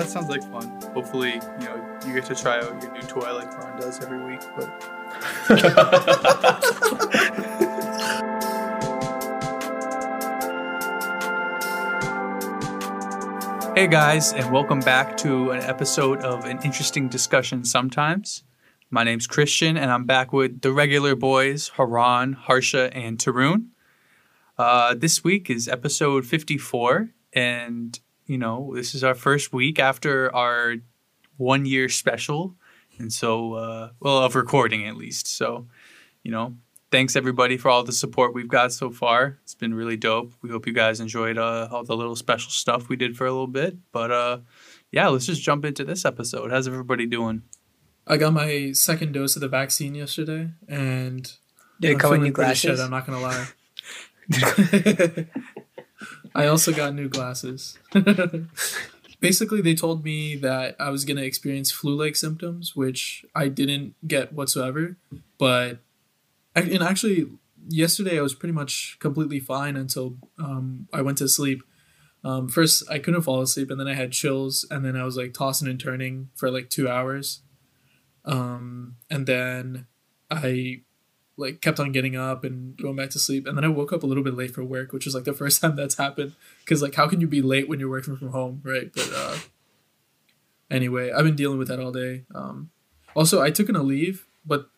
that sounds like fun. Hopefully, you know, you get to try out your new toy like Ron does every week. But. Hey guys, and welcome back to an episode of An Interesting Discussion Sometimes. My name's Christian, and I'm back with the regular boys, Haran, Harsha, and Tarun. This week is episode 54, and, you know, this is our first week after our one-year special, and so, well, of recording at least. So, you know, thanks everybody for all the support we've got so far. It's been really dope. We hope you guys enjoyed all the little special stuff we did for a little bit. But yeah, let's just jump into this episode. How's everybody doing? I got my second dose of the vaccine yesterday, and did it come in new glasses? Shit, I'm not gonna lie. I also got new glasses. Basically, they told me that I was gonna experience flu-like symptoms, which I didn't get whatsoever, but. And actually, yesterday I was pretty much completely fine until I went to sleep. First, I couldn't fall asleep, and then I had chills, and then I was like tossing and turning for like 2 hours. And then I like kept on getting up and going back to sleep. And then I woke up a little bit late for work, which is like the first time that's happened. Because like, how can you be late when you're working from home, right? But anyway, I've been dealing with that all day. Also, I took an leave, but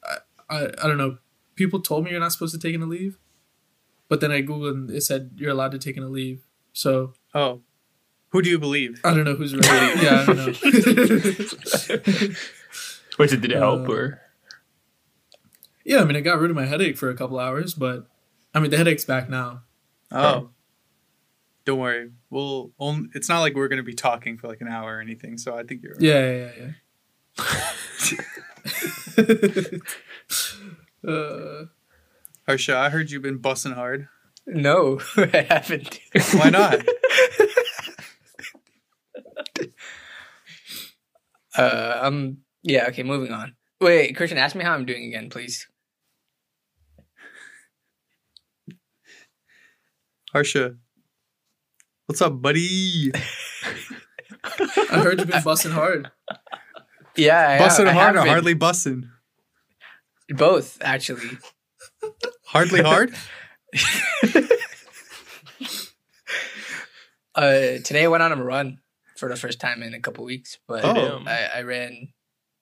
I don't know. People told me you're not supposed to take an leave, but then I Googled and it said you're allowed to take an leave. So, oh, who do you believe? I don't know who's right. Yeah, I don't know. Wait, so did it help or? Yeah, I mean, it got rid of my headache for a couple hours, but I mean, the headache's back now. Oh, right? Don't worry. We'll only, it's not like we're going to be talking for like an hour or anything. So I think you're right. Yeah. Harsha, I heard you've been bussing hard. No, I haven't. Why not? Yeah, okay, moving on. Wait, Christian, ask me how I'm doing again, please. Harsha, what's up, buddy? I heard you've been bussing hard. Yeah, bussing hard or hardly bussing? Both, actually. Hardly hard? Today I went on a run for the first time in a couple weeks, but I ran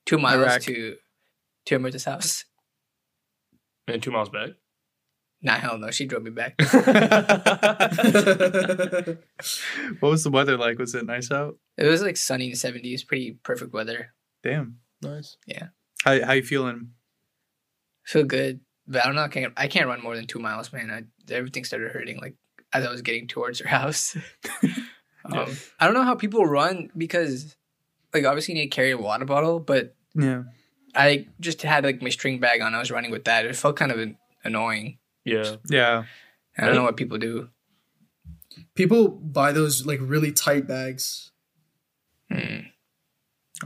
2 miles to Amruta's house. And 2 miles back? Nah, hell no. She drove me back. What was the weather like? Was it nice out? It was like sunny in the 70s. Pretty perfect weather. Damn. Nice. Yeah. How you feeling? Feel good, but I don't know. I can't run more than 2 miles, man. Everything started hurting like as I was getting towards her house. I don't know how people run because, like, obviously you need to carry a water bottle, but yeah, I just had like my string bag on. I was running with that. It felt kind of annoying. Yeah. I don't know what people do. People buy those like really tight bags, or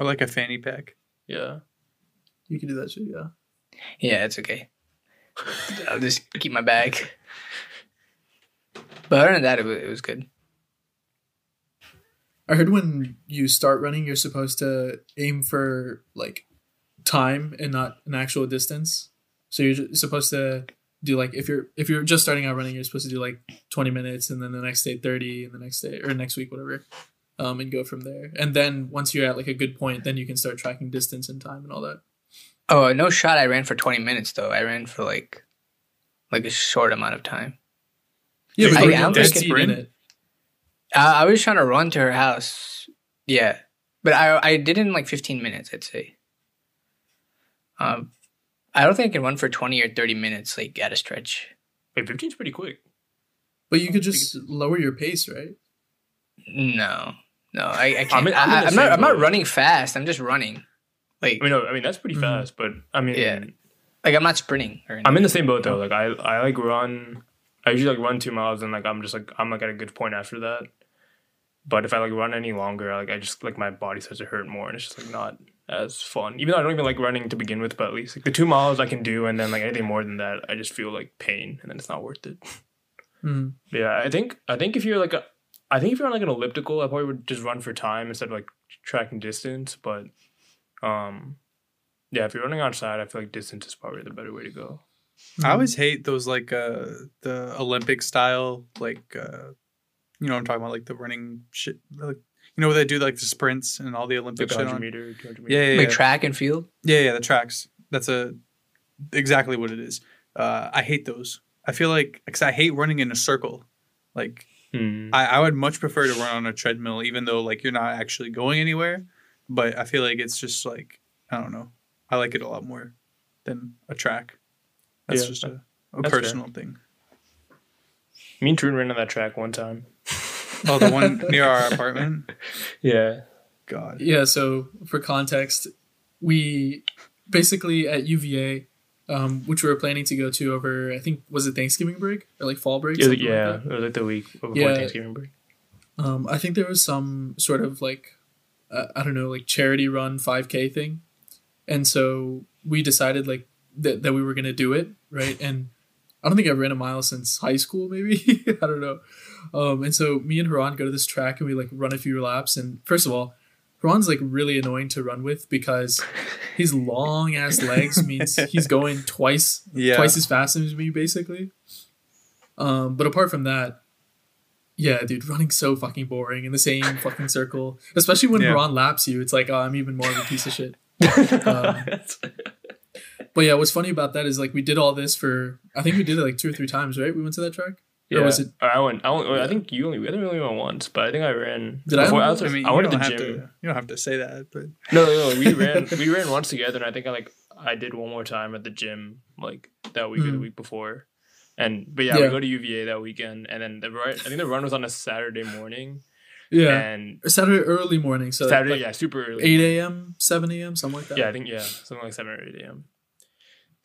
like a fanny pack. Yeah, you can do that too. Yeah. Yeah, it's okay. I'll just keep my bag. But other than that, it was good. I heard when you start running, you're supposed to aim for like time and not an actual distance. So you're supposed to do like if you're just starting out running, you're supposed to do like 20 minutes, and then the next day 30, and the next day or next week whatever, and go from there. And then once you're at like a good point, then you can start tracking distance and time and all that. Oh, no shot. I ran for 20 minutes, though. I ran for, like a short amount of time. Yeah, but you were just sprinting it. I was trying to run to her house. Yeah. But I did it in, like, 15 minutes, I'd say. I don't think I can run for 20 or 30 minutes, like, at a stretch. Wait, 15's pretty quick. But you could just lower your pace, right? No, I can't. I'm not running fast. I'm just running. Like, I mean that's pretty fast, but I mean, yeah, like I'm not sprinting or anything. I'm in the same boat though. Like I like run. I usually like run 2 miles and like I'm at a good point after that. But if I like run any longer, like I just like my body starts to hurt more, and it's just like not as fun. Even though I don't even like running to begin with, but at least like the 2 miles I can do, and then like anything more than that, I just feel like pain, and then it's not worth it. Yeah, I think if you're like a, I think if you're on like an elliptical, I probably would just run for time instead of like tracking distance. But yeah, if you're running outside, I feel like distance is probably the better way to go. I always hate those like the Olympic style, like you know what I'm talking about, like the running shit, like, you know where they do like the sprints and all the Olympic like shit 100 meter. Yeah. Track and field. Yeah, the tracks. That's exactly what it is. I hate those. I feel like because I hate running in a circle. Like I would much prefer to run on a treadmill, even though like you're not actually going anywhere. But I feel like it's just like, I don't know. I like it a lot more than a track. That's just a personal thing. Me and Tarun ran on that track one time. Oh, the one near our apartment? Yeah. God. Yeah, so for context, we basically at UVA, which we were planning to go to over, I think, was it Thanksgiving break? Or like fall break? Yeah, like it was like the week before Thanksgiving break. I think there was some sort of like, I don't know, like charity run 5K thing. And so we decided like that we were going to do it, right? And I don't think I've ran a mile since high school, maybe. I don't know. And so me and Haran go to this track and we like run a few laps. And first of all, Haran's like really annoying to run with because his long ass legs means he's going twice as fast as me, basically. But apart from that, yeah, dude, running's so fucking boring in the same fucking circle, especially when Haran laps you. It's like, oh, I'm even more of a piece of shit. But yeah, what's funny about that is like we did all this for, I think we did it like 2 or 3 times, right? We went to that track. Yeah, or was it? I went. I think I only went once, but I think I ran. I went to the gym. You don't have to say that, but no. We ran once together, and I think I did one more time at the gym like that week or the week before, we go to UVA that weekend, and then the run was on a Saturday morning. Yeah, and Saturday early morning. So Saturday, super early. 8 a.m., 7 a.m., something like that. Yeah, I think something like 7 or 8 a.m.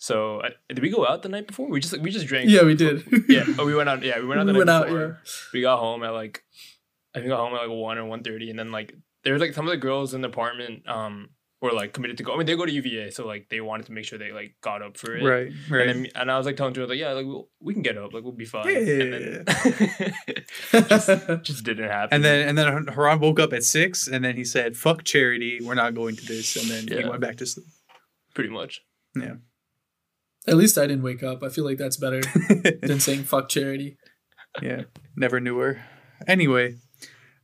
So did we go out the night before? We just drank. Yeah, we did. Yeah, we went out. Yeah, we went out the night before. We got home at like, I think 1 or 1:30, and then like there was like some of the girls in the apartment were like committed to go. I mean, they go to UVA, so like they wanted to make sure they like got up for it. Right. And I was like telling Joe, like, yeah, like we can get up, like we'll be fine. Yeah. And then just didn't happen. And then Haran woke up at 6, and then he said, "Fuck charity, we're not going to this," and then he went back to sleep. Pretty much. Yeah. At least I didn't wake up. I feel like that's better than saying fuck charity. Yeah, never knew her. Anyway,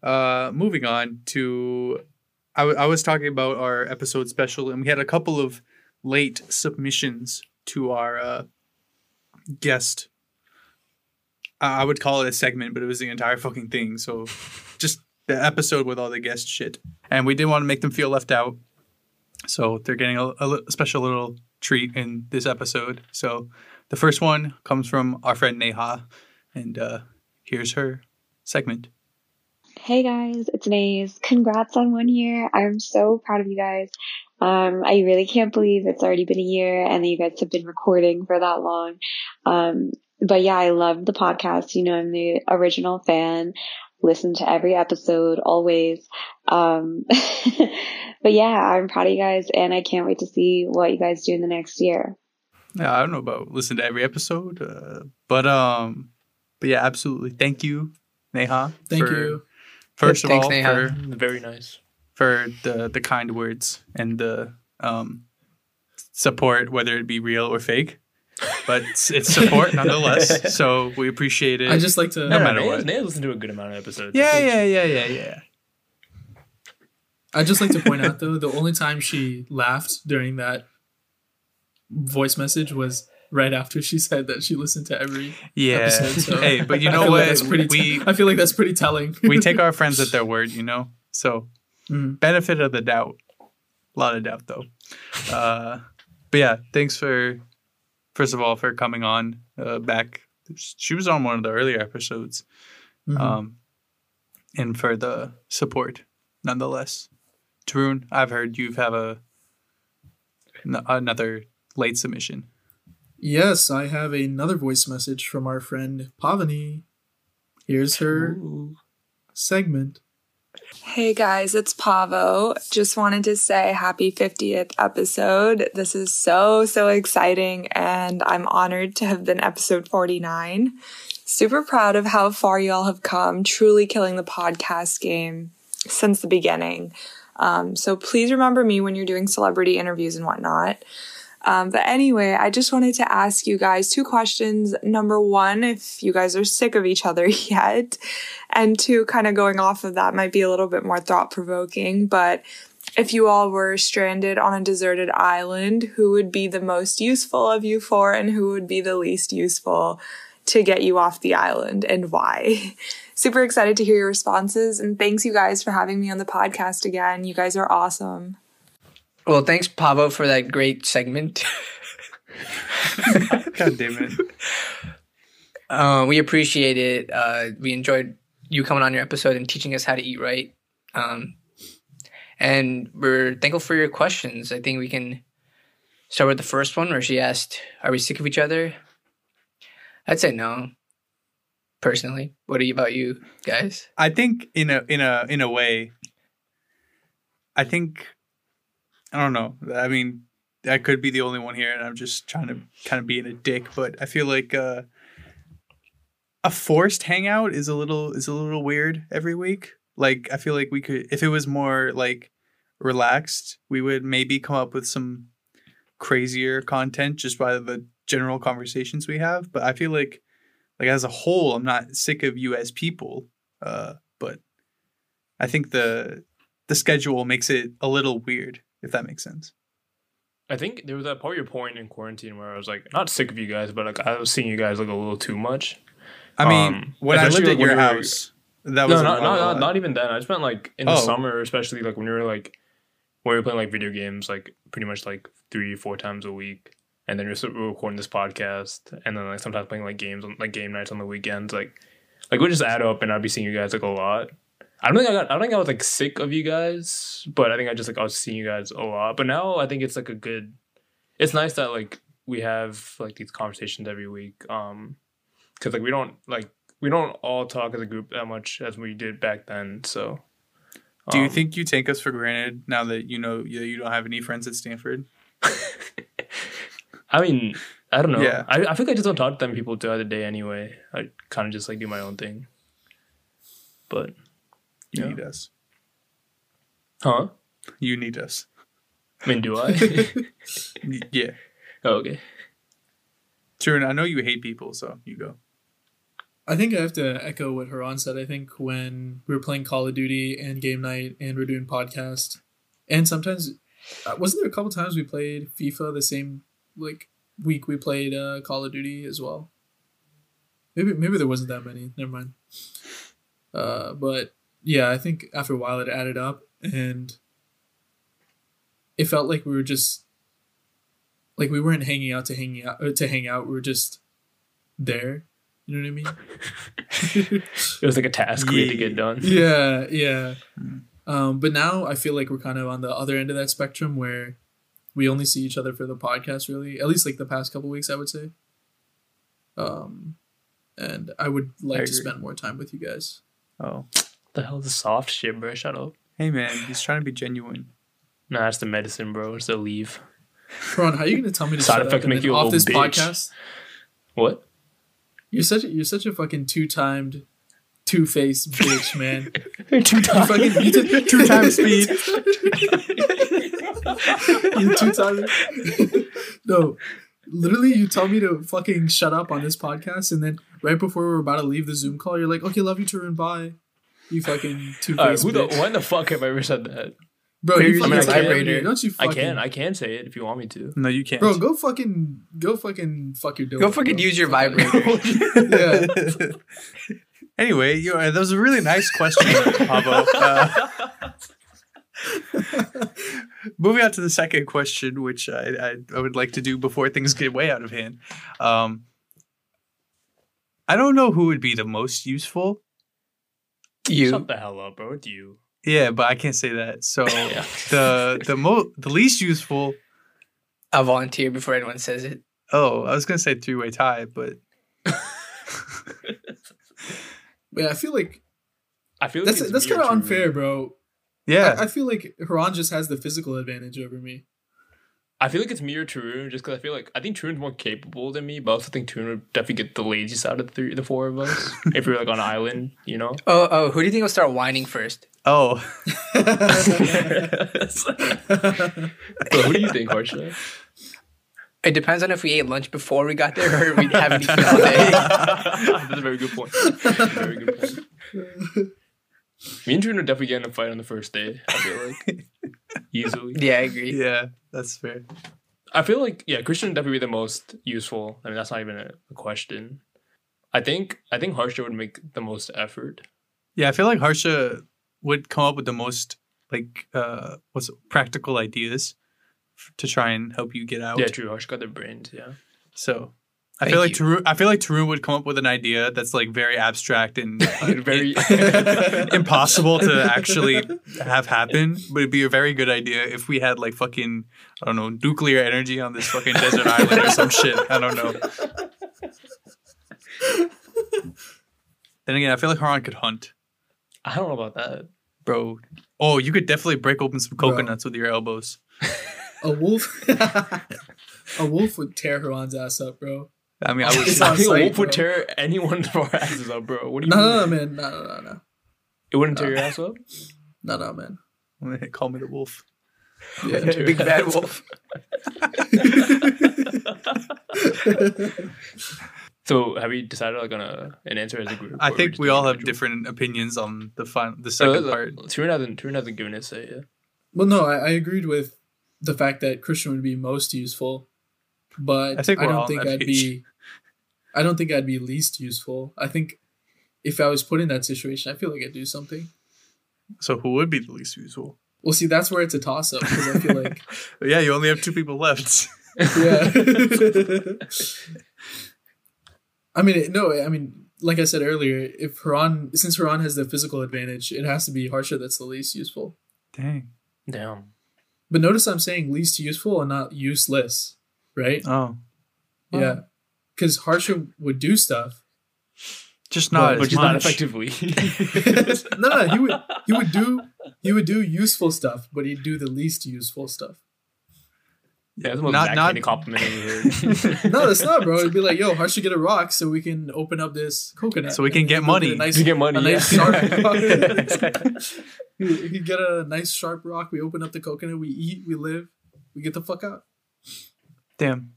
moving on to... I was talking about our episode special, and we had a couple of late submissions to our guest. I would call it a segment, but it was the entire fucking thing. So just the episode with all the guest shit. And we didn't want to make them feel left out. So they're getting a special little... treat in this episode. So the first one comes from our friend Neha, and here's her segment. Hey guys, it's Naze. Congrats on 1 year. I'm so proud of you guys. I really can't believe it's already been a year and you guys have been recording for that long. But yeah, I love the podcast. You know, I'm the original fan. Listen to every episode always. But yeah, I'm proud of you guys, and I can't wait to see what you guys do in the next year. Yeah, I don't know about listen to every episode, but yeah, absolutely. Thank you, Neha. Thank you. First of all, very nice for the kind words and the support, whether it be real or fake. But it's support nonetheless, so we appreciate it. I just like to... No matter what. They listen to a good amount of episodes. Yeah. I just like to point out, though, the only time she laughed during that voice message was right after she said that she listened to every episode. So hey, but you know what? Like I feel like that's pretty telling. We take our friends at their word, you know? So, benefit of the doubt. A lot of doubt, though. But yeah, thanks for... First of all, for coming on back. She was on one of the earlier episodes. And for the support, nonetheless. Tarun, I've heard you have another late submission. Yes, I have another voice message from our friend Pavani. Here's her segment. Hey guys, it's Pavo. Just wanted to say happy 50th episode. This is so exciting, and I'm honored to have been episode 49. Super proud of how far you all have come, truly killing the podcast game since the beginning. So please remember me when you're doing celebrity interviews and whatnot. But anyway, I just wanted to ask you guys two questions. Number one, if you guys are sick of each other yet. And two, kind of going off of that, might be a little bit more thought-provoking. But if you all were stranded on a deserted island, who would be the most useful of you four and who would be the least useful to get you off the island, and why? Super excited to hear your responses. And thanks, you guys, for having me on the podcast again. You guys are awesome. Well, thanks, Pavo, for that great segment. God damn it. We appreciate it. We enjoyed you coming on your episode and teaching us how to eat right. And we're thankful for your questions. I think we can start with the first one where she asked, are we sick of each other? I'd say no, personally. What about you guys? I think in a way, I think... I don't know. I mean, I could be the only one here, and I'm just trying to kind of be in a dick. But I feel like a forced hangout is a little weird every week. Like, I feel like we could, if it was more like relaxed, we would maybe come up with some crazier content just by the general conversations we have. But I feel like as a whole, I'm not sick of you as people. But I think the schedule makes it a little weird. If that makes sense. I think there was that part of your point in quarantine where I was like, not sick of you guys, but like I was seeing you guys like a little too much. I mean, when I lived like, at your house, that was not even then. I just meant like in the summer, especially like when we were playing like video games, like pretty much like 3-4 times a week, and then we're recording this podcast, and then like sometimes playing like games on like game nights on the weekends, like we just add up, and I'd be seeing you guys like a lot. I don't think I was like sick of you guys, but I think I was seeing you guys a lot. But now I think it's like it's nice that like we have like these conversations every week. 'Cause like we don't all talk as a group that much as we did back then. So do you think you take us for granted now that you don't have any friends at Stanford? I mean, I don't know. Yeah. I think I just don't talk to them people throughout the day anyway. I kind of just like do my own thing. But you need us. Huh? You need us. I mean, do I? Yeah. Oh, okay. Tarun, I know you hate people, so you go. I think I have to echo what Haran said. I think when we were playing Call of Duty and game night and we're doing podcast, and sometimes, wasn't there a couple times we played FIFA the same like week we played Call of Duty as well? Maybe there wasn't that many. Never mind. But... yeah, I think after a while it added up, and it felt like we were just like we weren't hanging out. We were just there. You know what I mean? It was like a task we had to get done. Yeah, yeah. But now I feel like we're kind of on the other end of that spectrum where we only see each other for the podcast, really. At least like the past couple weeks, I would say. And I would like to spend more time with you guys. Oh. The hell is the soft shit, bro? Shut up. Hey, man. He's trying to be genuine. Nah, that's the medicine, bro. It's the leave. Ron, how are you going to tell me to side shut effect up make you off this bitch. Podcast? What? You're such a fucking two-timed, two-faced bitch, man. You two-time speed. You two-time. No. Literally, you tell me to fucking shut up on this podcast, and then right before we're about to leave the Zoom call, you're like, okay, love you, Tarun, bye. You fucking two-faced bitch. When the fuck have I ever said that? Bro, I can say it if you want me to. No, you can't. Bro, go fucking fuck your dildo. Go fucking use your vibrator. Yeah. Anyway, that was a really nice question, Pablo. Moving on to the second question, which I would like to do before things get way out of hand. I don't know who would be the most useful. You. Shut the hell up, bro. It's you. Yeah, but I can't say that. So yeah. the least useful. I'll volunteer before anyone says it. Oh, I was gonna say 3-way tie, but yeah, I feel like that's kind of unfair, bro. Yeah, I feel like Haran just has the physical advantage over me. I feel like it's me or Tarun, just because I think Tarun's more capable than me, but I also think Tarun would definitely get the laziest out of the four of us if we were like on an island, you know? Oh, who do you think will start whining first? Oh. So who do you think, Harsha? It depends on if we ate lunch before we got there or we haven't eaten all day. That's a very good point. Me and Tarun would definitely get in a fight on the first day, I feel like. Easily. Yeah, I agree. Yeah, that's fair. I feel like, yeah, Christian would definitely be the most useful. I mean, that's not even a question. I think Harsha would make the most effort. Yeah, I feel like Harsha would come up with the most, practical ideas to try and help you get out. Yeah, true. Harsha got their brains, yeah. So... I feel like Tarun would come up with an idea that's like very abstract and very impossible to actually have happen, but it'd be a very good idea if we had like fucking, I don't know, nuclear energy on this fucking desert island or some shit. I don't know. Then again, I feel like Haran could hunt. I don't know about that. Bro. Oh, you could definitely break open some coconuts with your elbows. A wolf? A wolf would tear Haran's ass up, bro. I mean, I think a wolf would tear anyone's asses up, bro. What do you mean? No, man. No. It wouldn't tear your ass up? No, man. I'm gonna call me the wolf. Yeah, big bad wolf. So, have you decided like on an answer as a group? I think we all have different opinions on the second part. Tarun hasn't given us a. Yeah. Well, no, I agreed with the fact that Christian would be most useful. But I don't think I'd be least useful. I think if I was put in that situation, I feel like I'd do something. So who would be the least useful? Well, see, that's where it's a toss-up because I feel like... Yeah, you only have two people left. Yeah. I mean, like I said earlier, since Haran has the physical advantage, it has to be Harsha that's the least useful. Dang. Damn. But notice I'm saying least useful and not useless. Right? Oh. Yeah. Because Harsha would do stuff. Just not as much. Not effectively. No, he would do useful stuff, but he'd do the least useful stuff. Yeah, that's not a compliment. No, that's not, bro. It'd be like, yo, Harsha, get a rock so we can open up this coconut. So we can get money. We could get a nice sharp rock. We open up the coconut. We eat. We live. We get the fuck out. Damn.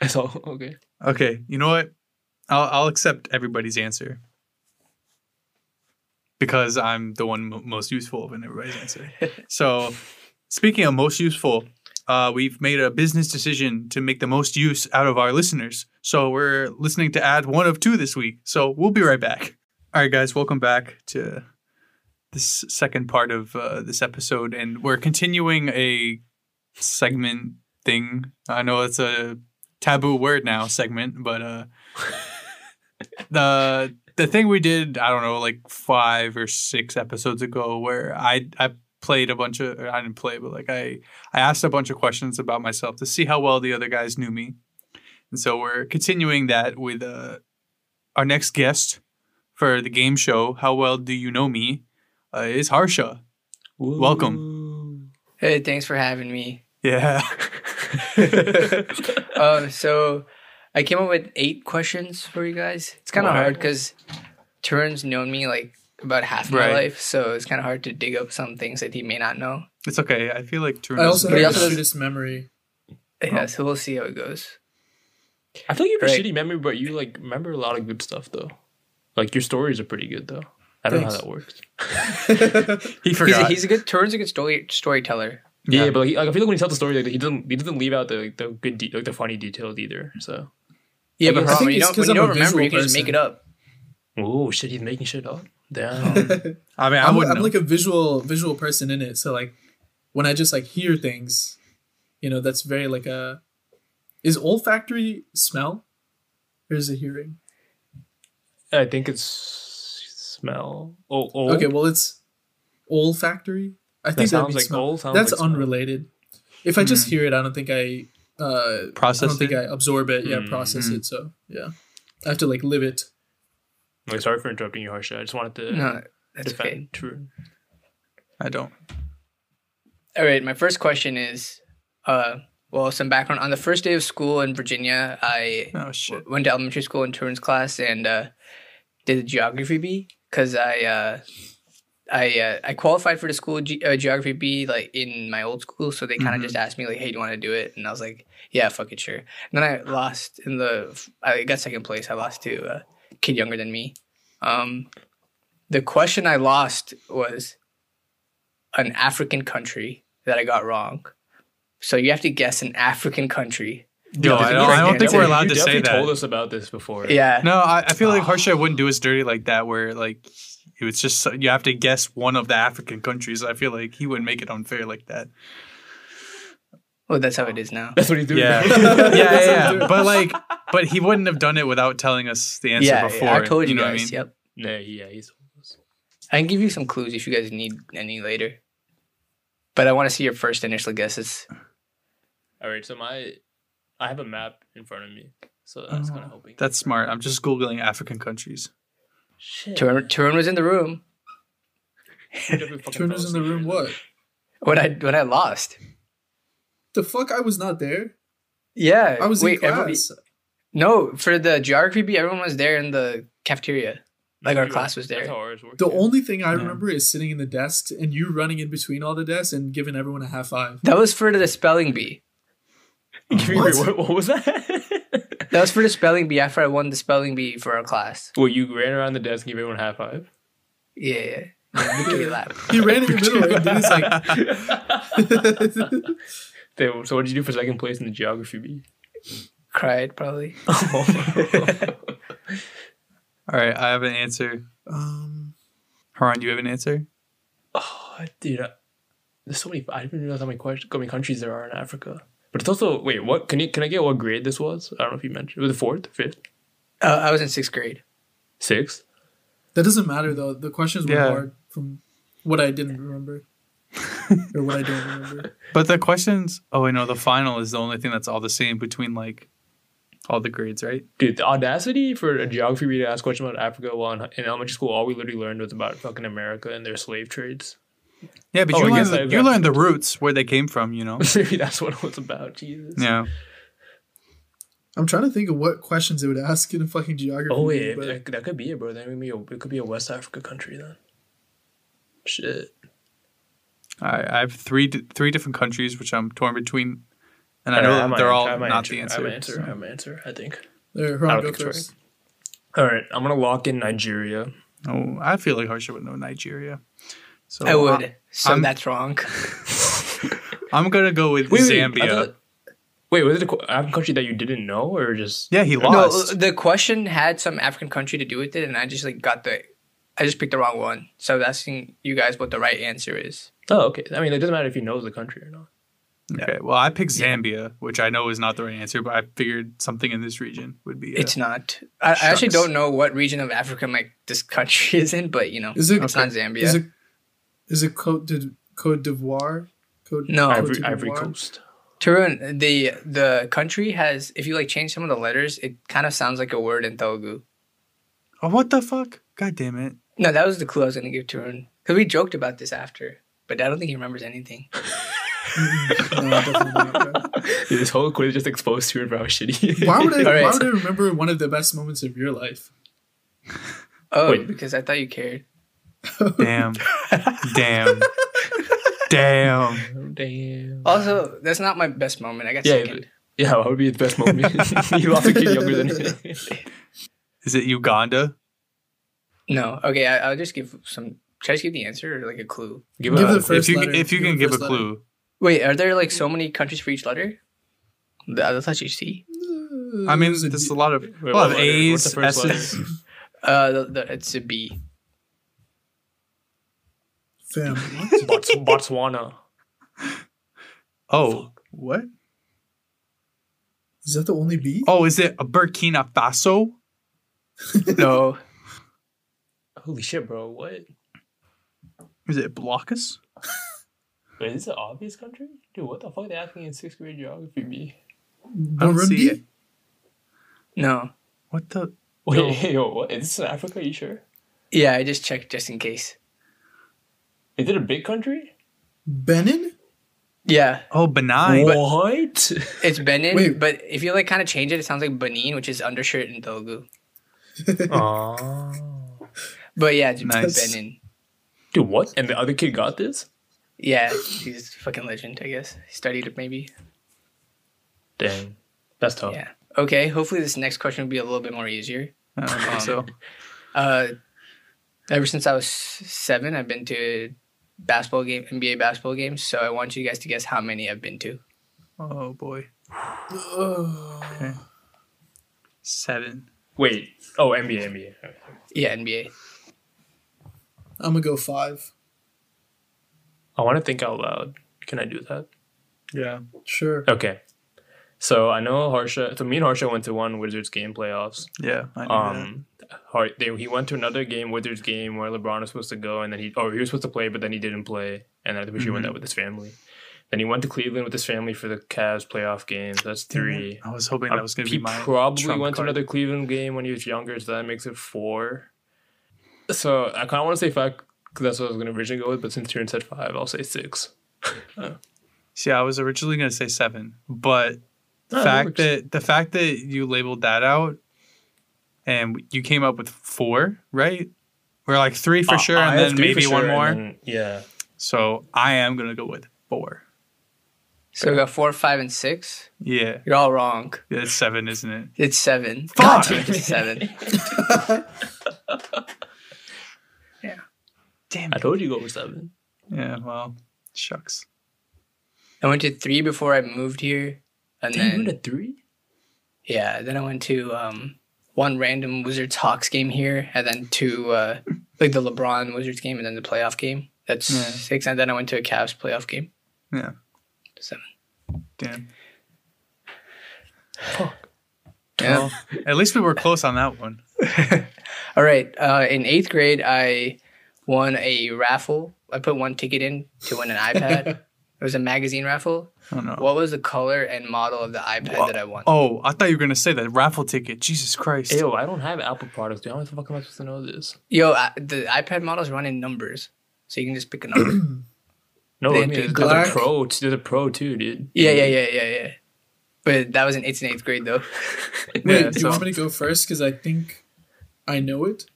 That's all. Okay. Okay. You know what? I'll accept everybody's answer. Because I'm the one most useful in everybody's answer. So, speaking of most useful, we've made a business decision to make the most use out of our listeners. So, we're listening to add one of two this week. So, we'll be right back. All right, guys. Welcome back to this second part of this episode. And we're continuing a segment... thing. I know it's a taboo word now, segment, but the thing we did, I don't know, like 5 or 6 episodes ago where I played a bunch of, or I didn't play, but like I asked a bunch of questions about myself to see how well the other guys knew me. And so we're continuing that with our next guest for the game show, How Well Do You Know Me, is Harsha. Ooh. Welcome. Hey, thanks for having me. Yeah. So I came up with 8 questions for you guys. It's kind of hard because Tarun's known me like about half my life, so it's kind of hard to dig up some things that he may not know. It's okay. I feel like Tarun also has the shittiest memory. Yeah, so we'll see how it goes. I feel like you have a shitty memory, but you like remember a lot of good stuff though. Like your stories are pretty good though. I don't know how that works. He forgot. Tarun's a good storyteller. Yeah, but like, I feel like when he tells the story, like, he doesn't leave out the good the funny details either. So yeah, but when you don't remember, you can just make it up. Oh shit, he's making shit up. Damn. I mean, I'm like a visual person in it. So like, when I just like hear things, you know, that's very like a. Is olfactory smell, or is it hearing? I think it's smell. Oh. Okay, well it's olfactory. I think that sounds like old. That's like unrelated. If I just hear it, I don't think I absorb it. Yeah, process it. So yeah, I have to like live it. Like, sorry for interrupting you, Harsha. I just wanted to defend. Okay. True. I don't. All right. My first question is, Well, some background. On the first day of school in Virginia, I went to elementary school in Tarun's class and did a geography B because I qualified for the school geography B like in my old school, so they kind of just asked me like, "Hey, do you want to do it?" And I was like, "Yeah, fuck it, sure." And then I lost in the I got second place. I lost to a kid younger than me. The question I lost was an African country that I got wrong. So you have to guess an African country. No, I don't think we're allowed to say that. You told us about this before. Yeah. No, I feel like Harsha wouldn't do us dirty like that where, like, it was just you have to guess one of the African countries. I feel like he wouldn't make it unfair like that. Well, that's how it is now. That's what he's doing. Yeah, yeah. But he wouldn't have done it without telling us the answer before. Yeah, I told you guys, what I mean? Yep. Yeah, he's told us. I can give you some clues if you guys need any later. But I want to see your first initial guesses. All right, so I have a map in front of me, so that's kind of helping. That's smart. I'm just Googling African countries. Shit. Tarun was in the room. Tarun was in the room what? When I lost. The fuck? I was not there? Yeah. I was in class. No, for the geography bee, everyone was there in the cafeteria. Like our class was there. The only thing I remember is sitting in the desks and you running in between all the desks and giving everyone a high five. That was for the spelling bee. What was that? That was for the spelling bee after I won the spelling bee for our class. Well, you ran around the desk and gave everyone a high five? Yeah. He ran in the middle and he's like... So what did you do for second place in the geography bee? Cried, probably. All right, I have an answer. Haran, you have an answer? Oh, dude, there's so many. I didn't realize how many countries there are in Africa. But it's also what? Can I get what grade this was? I don't know if you mentioned. It was the fourth, fifth. I was in sixth grade. Sixth. That doesn't matter though. The questions were hard from what I didn't remember or what I don't remember. But the questions. Oh, I know. The final is the only thing that's all the same between like. All the grades, right? Dude, the audacity for a geography reader to ask questions about Africa while in elementary school, all we literally learned was about fucking America and their slave trades. Yeah, but you learned the roots, where they came from, you know? That's what it was about, Jesus. Yeah. I'm trying to think of what questions they would ask in a fucking geography. Oh, wait, that could be it, bro. It could be a West Africa country, then. Shit. I have three different countries, which I'm torn between. And I know that they're all not the answer. I have my answer, I think. All right, I'm going to lock in Nigeria. Oh, I feel like Harsha would know Nigeria. So I would. That's wrong. I'm going to go with Zambia. Was it an African country that you didn't know or just... Yeah, he lost. No, the question had some African country to do with it, and I just I just picked the wrong one. So I was asking you guys what the right answer is. Oh, okay. I mean, it doesn't matter if you know the country or not. Okay, well, I picked Zambia, which I know is not the right answer, but I figured something in this region would be... It's not. I actually don't know what region of Africa this country is in, but, you know, it's not Zambia. Is it Côte d'Ivoire? Ivory Coast. Tarun, the country has... If you, change some of the letters, it kind of sounds like a word in Telugu. Oh, what the fuck? God damn it. No, that was the clue I was going to give Tarun. Because we joked about this after, but I don't think he remembers anything. Dude, this whole quiz just exposed to it for how shitty. Why would I remember one of the best moments of your life? Oh, wait. Because I thought you cared. Damn. Also, that's not my best moment. I got second. Yeah, what would be the best moment? You lost a kid younger than me. Is it Uganda? No. Okay, I'll just give some. Should I just give the answer or a clue? Give the first letter. If you can give a clue. Letter. Wait, are there so many countries for each letter? That's what you see. I mean, there's a lot of A's, S's. It's a B. Fam, what? Botswana. Oh, fuck. What? Is that the only B? Oh, is it a Burkina Faso? No. Holy shit, bro! What? Is it Blockus? Wait, is this an obvious country? Dude, what the fuck are they asking in 6th grade geography B? I don't see it. No. What the? Wait, no. Hey, yo, what? Is this in Africa? Are you sure? Yeah, I just checked just in case. Is it a big country? Benin? Yeah. Oh, Benign. What? It's Benin, wait, but if you like kind of change it, it sounds like Benin, which is undershirt in Telugu. Aww. But yeah, it's nice. Benin. Dude, what? And the other kid got this? Yeah, he's a fucking legend, I guess. He studied it, maybe. Dang. That's tough. Yeah. Okay, hopefully this next question will be a little bit more easier. I don't think so. Ever since I was 7, I've been to basketball game, NBA basketball games, so I want you guys to guess how many I've been to. Oh, boy. Okay. 7. Wait. Oh, NBA. Yeah, NBA. I'm going to go 5. I want to think out loud. Can I do that? Yeah, sure. Okay. So I know Harsha. So me and Harsha went to one Wizards game playoffs. Yeah, I know that. He went to another game, Wizards game, where LeBron was supposed to go, and then he was supposed to play, but then he didn't play, and I think he went out with his family. Then he went to Cleveland with his family for the Cavs playoff game. That's 3. I was hoping that was going to be my probably Trump went card. To another Cleveland game when he was younger, so that makes it 4. So I kind of want to say 5, because that's what I was going to originally go with, but since Tarun said 5, I'll say 6. See, I was originally going to say 7, but... The fact that you labeled that out and you came up with 4, right? Or like 3 for sure, and then maybe 1 more. Yeah. So I am going to go with 4. So we got 4, 5, and 6? Yeah. You're all wrong. It's 7, isn't it? It's 7. Fuck! It's 7. Yeah. Damn it. I told you to go with 7. Yeah, well, shucks. I went to 3 before I moved here. And then you went to 3? Yeah, then I went to one random Wizards Hawks game here, and then to like the LeBron Wizards game, and then the playoff game. That's 6, and then I went to a Cavs playoff game. Yeah. 7. Damn. Fuck. Yeah. Well, at least we were close on that one. All right. In 8th grade, I won a raffle. I put one ticket in to win an iPad. It was a magazine raffle. Oh, no. What was the color and model of the iPad that I won? Oh, I thought you were going to say that raffle ticket. Jesus Christ. Yo, I don't have Apple products, dude. How the fuck am I supposed to know this? Yo, the iPad models run in numbers. So you can just pick a number. No, I mean, there's a pro too, dude. Yeah. But that was in 8th grade, though. Wait, do you want me to go first? Because I think I know it.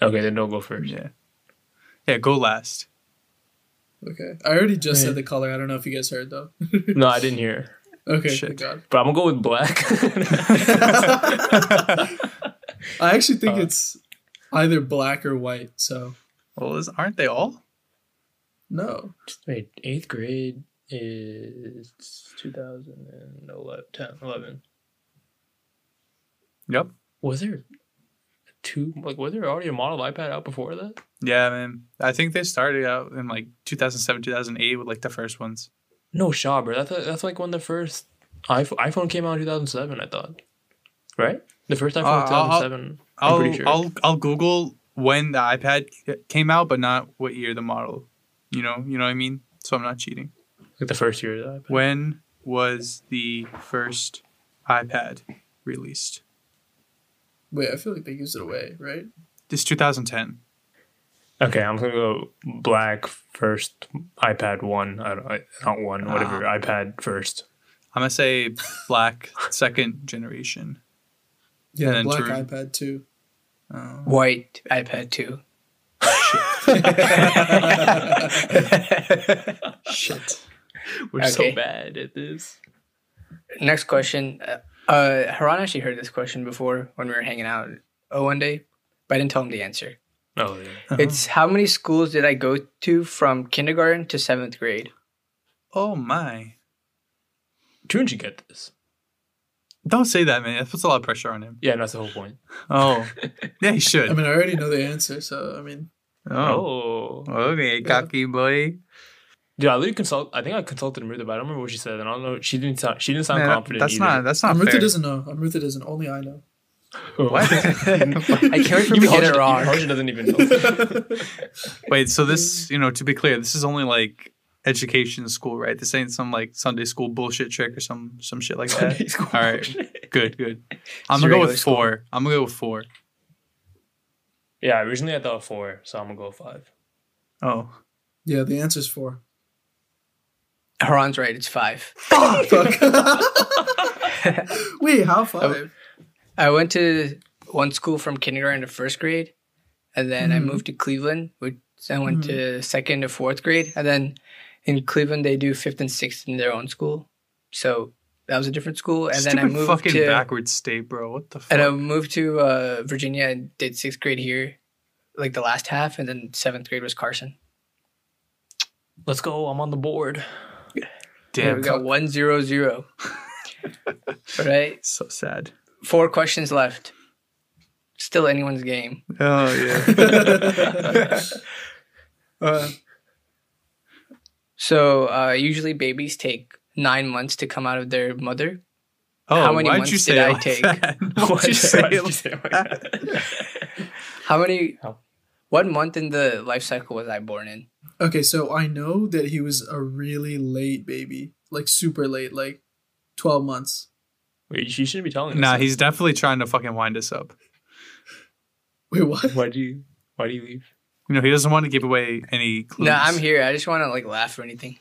Okay, then don't go first. Yeah, go last. Okay. I already just said the color. I don't know if you guys heard, though. No, I didn't hear. Okay. Shit. God. But I'm going to go with black. I actually think it's either black or white, so. Well, aren't they all? No. Wait, 8th grade is 2011. 10, 11. Yep. Was there... was there already a model iPad out before that? Yeah, man. I think they started out in like 2007, 2008 with like the first ones. No shot, bro. That's like when the first iPhone came out in 2007, I thought. Right? The first iPhone 2007. I'm pretty sure. I'll Google when the iPad came out, but not what year the model. You know what I mean? So I'm not cheating. Like the first year of the iPad. When was the first iPad released? Wait, I feel like they used it away, right? It's 2010. Okay, I'm going to go black first, iPad 1. iPad first. I'm going to say black second generation. Yeah, and black iPad 2. White iPad 2. Shit. We're so bad at this. Next question. Haran actually heard this question before when we were hanging out one day, but I didn't tell him the answer. Oh, yeah. Uh-huh. It's how many schools did I go to from kindergarten to 7th grade? Oh, my. Tarun should get this. Don't say that, man. That puts a lot of pressure on him. Yeah, that's the whole point. Oh. Yeah, he should. I mean, I already know the answer, so, I mean. Oh. Okay, cocky boy. Dude, I think I consulted Amruta, but I don't remember what she said. And I don't know. She didn't sound confident. That's either. That's not Amruta fair. Doesn't know. Amruta doesn't. Only I know. What? I can't even get it wrong. Harsha doesn't even know. Wait, so this, to be clear, this is only like education school, right? This ain't some like Sunday school bullshit trick or some shit like that. All right. Bullshit. Good. I'm going to go with 4. School. I'm going to go with 4. Yeah, originally I thought 4, so I'm going to go 5. Oh. Yeah, the answer's 4. Haran's right. It's 5. Oh, fuck. Wait, how 5? I went to one school from kindergarten to first grade, and then I moved to Cleveland, which I went to second to fourth grade, and then in Cleveland they do fifth and sixth in their own school. So that was a different school, and then I moved fucking to backwards state, bro. What the fuck? And I moved to Virginia and did sixth grade here, like the last half, and then seventh grade was Carson. Let's go! I'm on the board. Damn, we got 1-0-0. All right. So sad. 4 questions left. Still anyone's game. Oh yeah. So usually babies take 9 months to come out of their mother. Oh, how many months did I take? How many? What month in the life cycle was I born in? Okay, so I know that he was a really late baby, like super late, like 12 months. Wait, you shouldn't be telling us. Nah, he's definitely trying to fucking wind us up. Wait, what? Why do you leave? You know, he doesn't want to give away any clues. No, I'm here. I just want to like laugh or anything.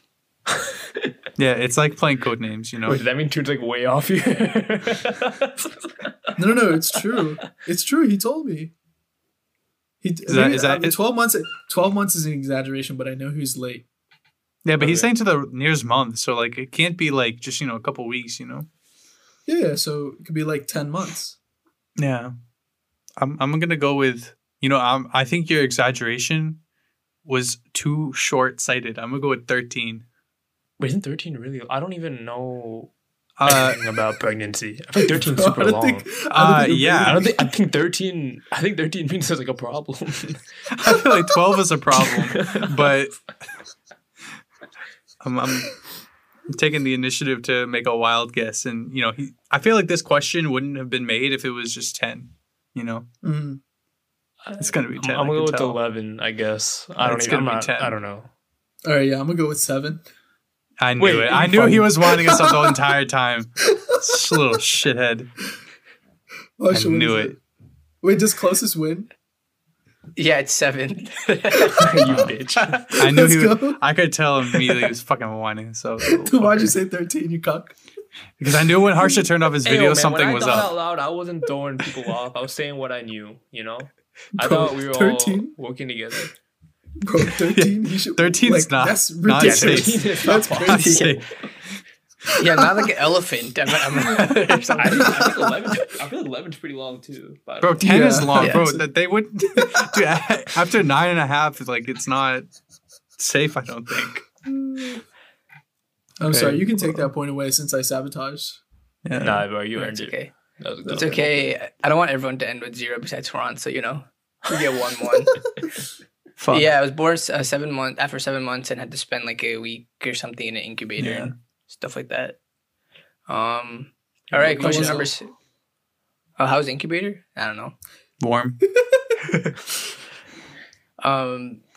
Yeah, it's like playing Code Names, you know. Wait, does that mean Tune's like way off here? No, it's true. It's true. He told me. Is that 12 months? 12 months is an exaggeration, but I know he's late. Yeah, but he's saying to the nearest month, so like it can't be like just a couple weeks, Yeah, so it could be like 10 months. Yeah, I'm gonna go with I think your exaggeration was too short sighted. I'm gonna go with 13. Wait, isn't 13 really? I don't even know anything about pregnancy. I think 13 is super long. I think 13 means there's like a problem. I feel like 12 is a problem, but I'm taking the initiative to make a wild guess. And I feel like this question wouldn't have been made if it was just 10. It's gonna be 10. I'm gonna go with 11, I guess. I don't know. All right, yeah, I'm gonna go with 7. I knew it. I knew he was winding us up the entire time. Little shithead. Actually, I knew it. Wait, does closest win? Yeah, it's 7. You bitch. I knew I could tell immediately he was fucking whining. So why'd you say 13, you cuck? Because I knew when Harsha turned off his video, something was up. I thought out loud, I wasn't throwing people off. I was saying what I knew, I thought we were 13? All working together. Bro, 13? Yeah. 13 is not. That's ridiculous. That's crazy. Yeah, not like an elephant. I feel like 11 is pretty long, too. Bro, 10 is long. Yeah, bro, they wouldn't. Dude, after 9.5, it's not safe, I don't think. I'm sorry. You can take that point away since I sabotaged. Yeah. Nah, bro, you earned it. Okay. It's okay. I don't want everyone to end with 0 besides Haran, so, we get 1-1. Fun. Yeah, I was born 7 months after 7 months and had to spend like a week or something in an incubator and stuff like that. All right, question number 6. Oh, how's incubator? I don't know. Warm.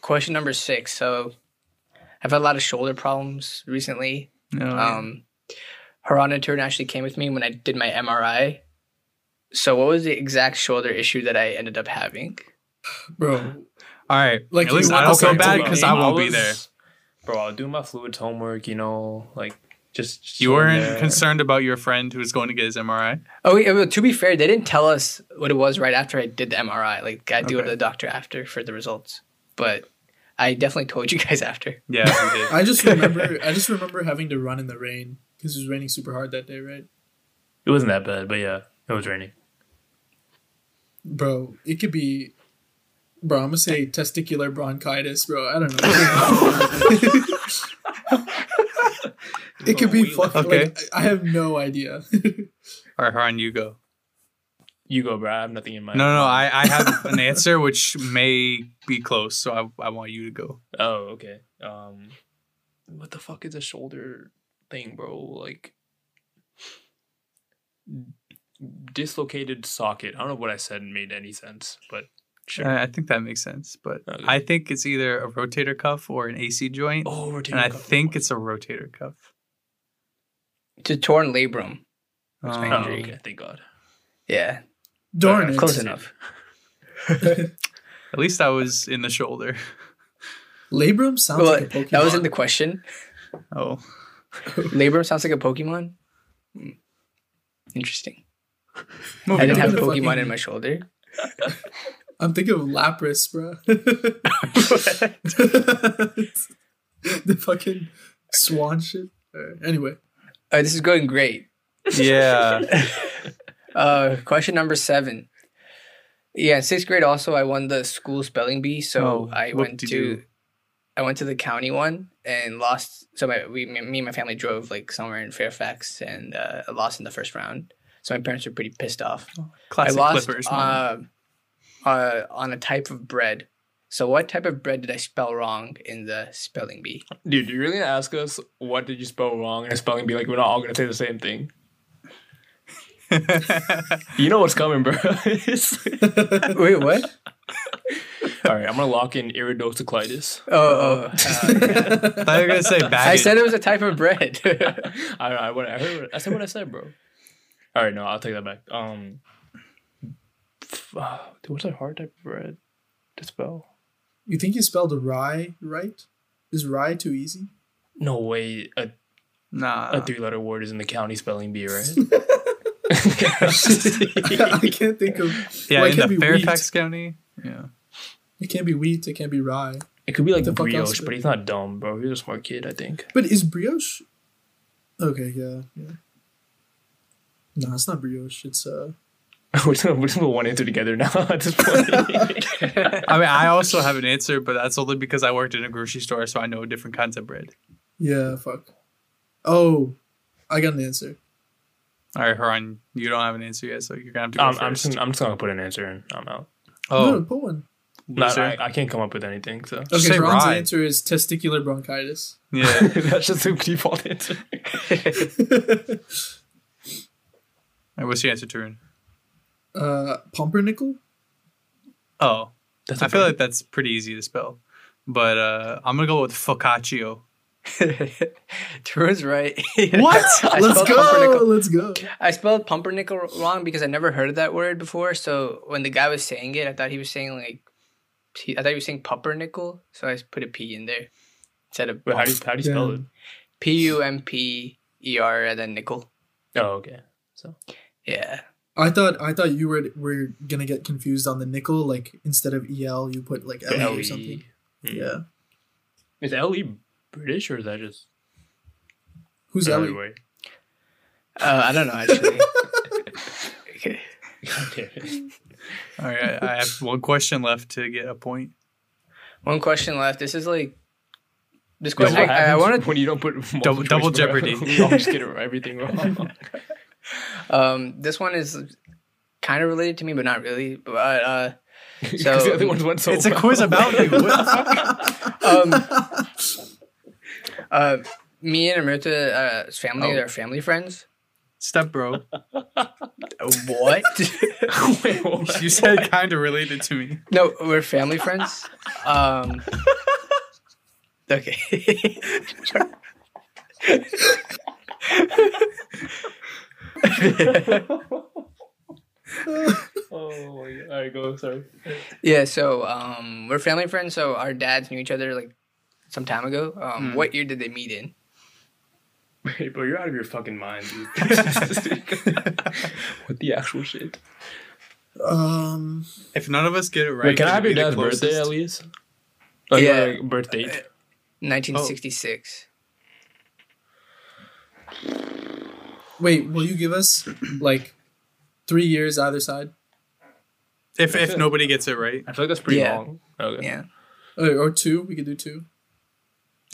Question number 6. So I've had a lot of shoulder problems recently. Haran and Tarun actually came with me when I did my MRI. So what was the exact shoulder issue that I ended up having? Bro. All right. Like, at least I don't feel bad because I won't be there. Bro, I'll do my fluids homework, just you weren't concerned about your friend who was going to get his MRI? Oh, yeah, to be fair, they didn't tell us what it was right after I did the MRI. Like, I do it to the doctor after for the results. But I definitely told you guys after. Yeah, we did. I just remember having to run in the rain because it was raining super hard that day, right? It wasn't that bad, but yeah, it was raining. Bro, it could be... Bro, I'm going to say testicular bronchitis, bro. I don't know. It could be fucking... Okay. Like, I have no idea. All right, Haran, you go. You go, bro. I have nothing in mind. No, I have an answer which may be close, so I want you to go. Oh, okay. What the fuck is a shoulder thing, bro? Like... Dislocated socket. I don't know what I said made any sense, but... Sure. I think that makes sense, but okay. I think it's either a rotator cuff or an AC joint. Oh, rotator cuff. And I think it's a rotator cuff. It's a torn labrum. Oh, okay. Thank God. Yeah. Darn it. Close enough. At least I was in the shoulder. Labrum sounds like a Pokemon. That was in the question. Oh. Labrum sounds like a Pokemon. Interesting. I didn't have a Pokemon in my shoulder. I'm thinking of Lapras, bro. The fucking swan shit. Anyway. This is going great. Yeah. Question number 7. Yeah, in 6th grade also I won the school spelling bee, so I went to the county one and lost. So me and my family drove like somewhere in Fairfax and lost in the first round. So my parents were pretty pissed off. Classic Clippers. I lost on a type of bread. So what type of bread did I spell wrong in the spelling bee? Dude, you're really gonna ask us what did you spell wrong in a spelling bee? Like we're not all gonna say the same thing. You know what's coming, bro. Wait, what? All right, I'm gonna lock in iridocyclitis. I thought you were gonna say baguette. I said it was a type of bread. I don't know. I said what I said, bro. All right, no, I'll take that back. Dude, what's a hard type of bread to spell? You think you spelled rye right? Is rye too easy? No way. A 3-letter word is in the county spelling bee, right? I can't think of. Yeah, in the Fairfax County. Yeah. It can't be wheat. It can't be rye. It could be like the brioche, but he's not dumb, bro. He's a smart kid, I think. But is brioche? Okay, yeah. No, it's not brioche. It's we're just gonna one answer together now at this point. I mean, I also have an answer, but that's only because I worked in a grocery store, so I know different kinds of bread. Yeah. Fuck. Oh, I got an answer. All right, Haran, you don't have an answer yet, so you're gonna have to go first. I'm just gonna put an answer in. I'm out. Oh, no, put one. I can't come up with anything. So. Okay, Ron's answer is testicular bronchitis. Yeah, that's just the default answer. All right, what's your answer, Tarun? Pumpernickel. Oh, I feel like that's pretty easy to spell, but I'm gonna go with focaccio. Tarun's right. What? Let's go. I spelled pumpernickel wrong because I never heard of that word before. So when the guy was saying it, I thought he was saying pumpernickel. So I put a P in there instead of. Wait, how do you spell it? PUMPER and then nickel. Oh, okay. So yeah. I thought you were gonna get confused on the nickel. Like instead of EL, you put like LE or something. Mm. Yeah. Is LE British or is that just who's that? Anyway? I don't know actually. Okay. All right, I have one question left to get a point. One question left. This is like this question. Yeah, I want to when you don't put double jeopardy. You always get everything wrong. This one is kind of related to me, but not really. But so the other ones went so it's well. A quiz about you. What the fuck? Me and Amruta's family are family friends. Step bro. What? Wait, what? You said kind of related to me. No, we're family friends. Okay. Oh my God. All right, go. Sorry. Yeah, so we're family friends, so our dads knew each other like some time ago. What year did they meet in? Wait, bro, you're out of your fucking mind, dude. What the actual shit? If none of us get it right, wait, can I have your dad's birthday at least? Like, yeah, like, birth date. 1966. Oh. Wait, will you give us like 3 years either side? If nobody gets it right, I feel like that's pretty long. Okay. Yeah. Or 2. We could do 2.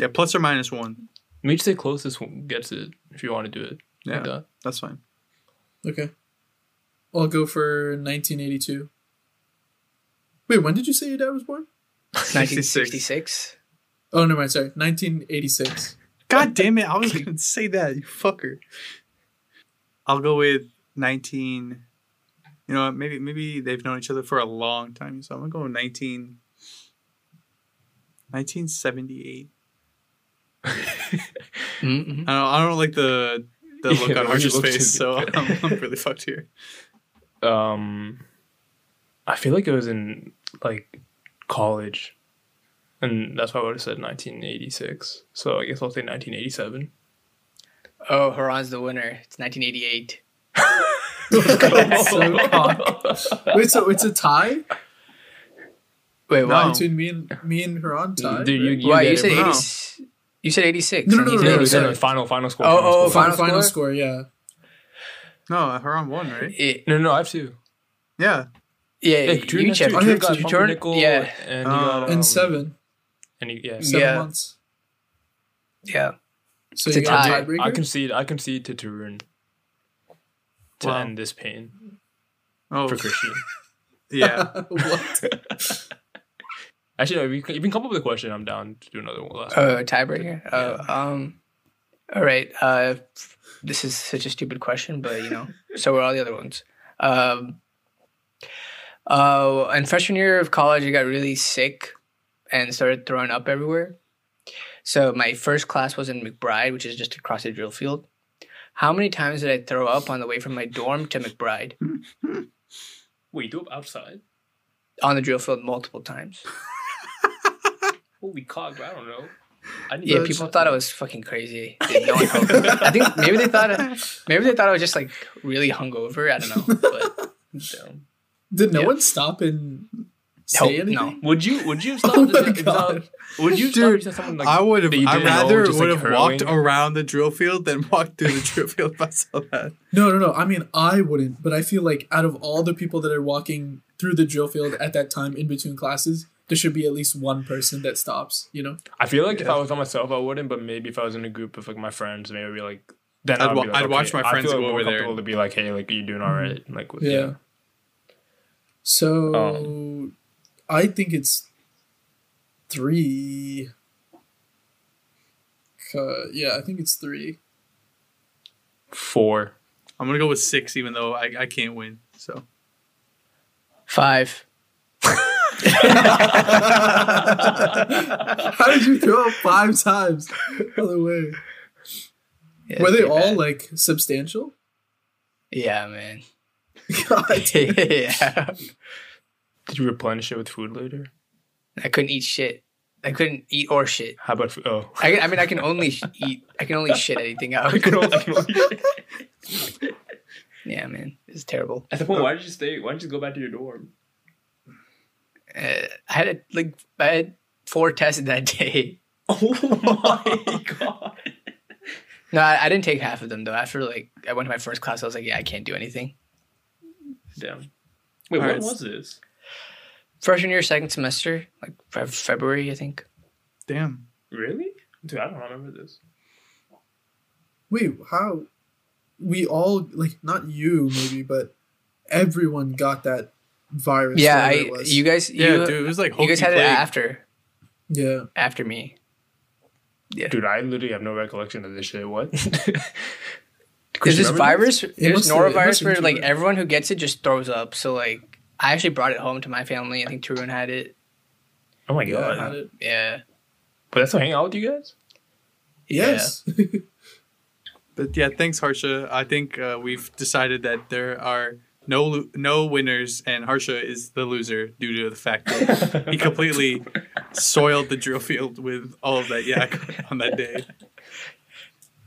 Yeah, plus or minus 1. We should say closest one gets it if you want to do it. Yeah, like that. That's fine. Okay. I'll go for 1982. Wait, when did you say your dad was born? 1966. Oh, never mind. Sorry. 1986. God damn it. I was going to say that, you fucker. I'll go with 19... You know what? Maybe they've known each other for a long time. So I'm going to go with 1978. I don't like the look on Harsha's face, so I'm really fucked here. I feel like it was in like college, and that's why I would have said 1986. So I guess I'll say 1987. Oh, Haran's the winner. It's 1988. Wait, so it's a tie? Wait, what? No. Between me and Haran tied? Dude, you said 80, you said 86. No, final score. Oh, final score, yeah. No, Haran won, right? No, I have two. Yeah. Yeah, you checked. You turned Nickel, yeah. And, and seven. And seven months. Yeah. So it's a tiebreaker? I concede to Tarun to end this pain for Christian. Yeah. What? Actually, no, if you can come up with a question, I'm down to do another one. A tiebreaker? Yeah. All right. This is such a stupid question, but, so are all the other ones. In freshman year of college, I got really sick and started throwing up everywhere. So my first class was in McBride, which is just across the drill field. How many times did I throw up on the way from my dorm to McBride? Wait, threw up outside? On the drill field multiple times. Holy cock, I don't know. People thought I was fucking crazy. No one helped me. I think maybe they thought I was just like really hungover. I don't know. But did no one stop and say anything? No. Would you have stopped? I would have. I rather would have walked around the drill field than walked through the drill field if I saw that. No. I mean, I wouldn't. But I feel like out of all the people that are walking through the drill field at that time in between classes, there should be at least one person that stops, I feel like if I was on myself, I wouldn't, but maybe if I was in a group of, like, my friends, maybe I'd be like... Then I'd like, I'd okay, watch my friends go over there. To be like, hey, like, are you doing all right? Like, yeah. So, I think it's 3. Yeah, I think it's 3. 4. I'm going to go with 6, even though I can't win, so... 5. How did you throw up 5 times? By the way, were they all like substantial? Yeah, man. God. Yeah. Did you replenish it with food later? I couldn't eat shit. I couldn't eat or shit. How about food? Oh, I mean, I can only eat. I can only shit anything out. Yeah, man, it's terrible. At the point, why did you stay? Why didn't you go back to your dorm? I had 4 tests that day. Oh my god! No, I didn't take half of them though. After I went to my first class, I was like, yeah, I can't do anything. Damn. Wait, when was this? Freshman year, second semester, like February, I think. Damn. Really? Dude, I don't remember this. Wait, how? We all, like, not you maybe, but everyone got that virus. Yeah, you guys. Yeah, dude, it was like you guys had it after. Yeah, after me. Yeah, dude, I literally have no recollection of this shit. What? Is this virus? There's norovirus where like everyone who gets it just throws up. So like, I actually brought it home to my family. I think Tarun had it. Oh my god! Had it. Yeah, but that's to hang out with you guys. Yes. Yeah. But yeah, thanks, Harsha. I think we've decided that there are no winners, and Harsha is the loser due to the fact that he completely soiled the drill field with all of that yak on that day.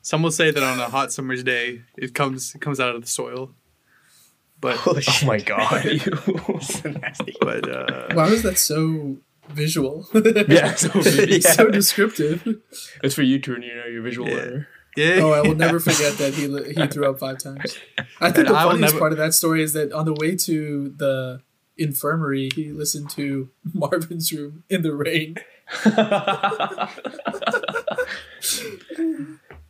Some will say that on a hot summer's day, it comes out of the soil. But oh my god! But why was that so visual? Yeah, so descriptive. It's for you, Tarun. Your visual learner. Yeah. Oh, I will never forget that he threw up 5 times. I think the funniest part of that story is that on the way to the infirmary, he listened to Marvin's Room in the rain.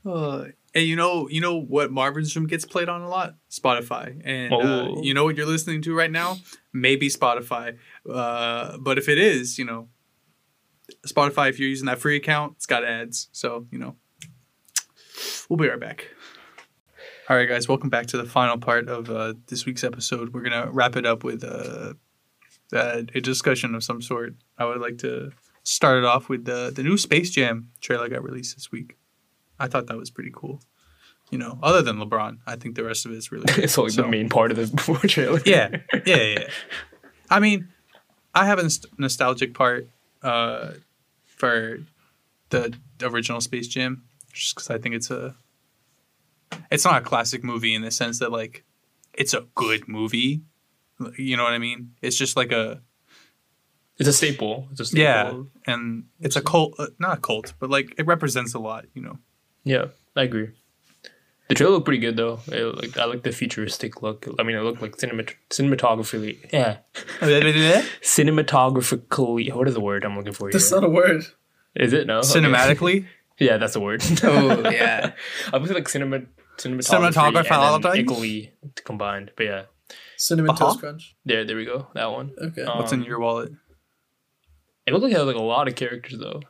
And you know what Marvin's Room gets played on a lot? Spotify. And you know what you're listening to right now? Maybe Spotify. But if it is, Spotify, if you're using that free account, it's got ads. So, we'll be right back. All right, guys. Welcome back to the final part of this week's episode. We're going to wrap it up with a discussion of some sort. I would like to start it off with the new Space Jam trailer got released this week. I thought that was pretty cool. Other than LeBron, I think the rest of it's really cool. It's like the main part of the trailer. Yeah. I mean, I have a nostalgic part for the original Space Jam. Just because I think it's a it's not a classic movie in the sense that, like, it's a good movie. You know what I mean? It's just like a... It's a staple. It's a staple. Yeah, and it's a cult. Not a cult, but, like, it represents a lot, you know? Yeah, I agree. The trailer looked pretty good, though. I like the futuristic look. I mean, it looked like cinematographically. Yeah. Cinematographically. What is the word I'm looking for here? That's not a word. Is it? No. Cinematically? Yeah, that's a word. Oh, yeah. I was like cinematography and combined, but yeah. Cinnamon Toast Crunch. There we go. That one. Okay. What's in your wallet? It looked like it had, like, a lot of characters, though.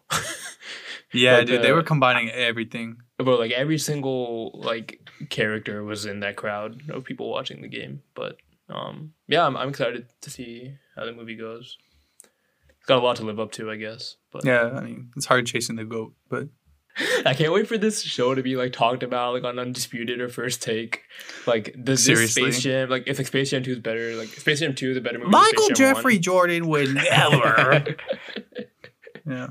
Yeah, like, dude, they were combining everything. But, like, every single, like, character was in that crowd of people watching the game. But yeah, I'm excited to see how the movie goes. It's got a lot to live up to, I guess. But yeah, I mean, it's hard chasing the goat, but I can't wait for this show to be, like, talked about, like, on Undisputed or First Take. Like, does this Space Jam, like, if, like, Space Jam 2 is better, like, Space Jam 2 is a better movie. Michael than Space Jam Jeffrey 1. Jordan would never. Yeah.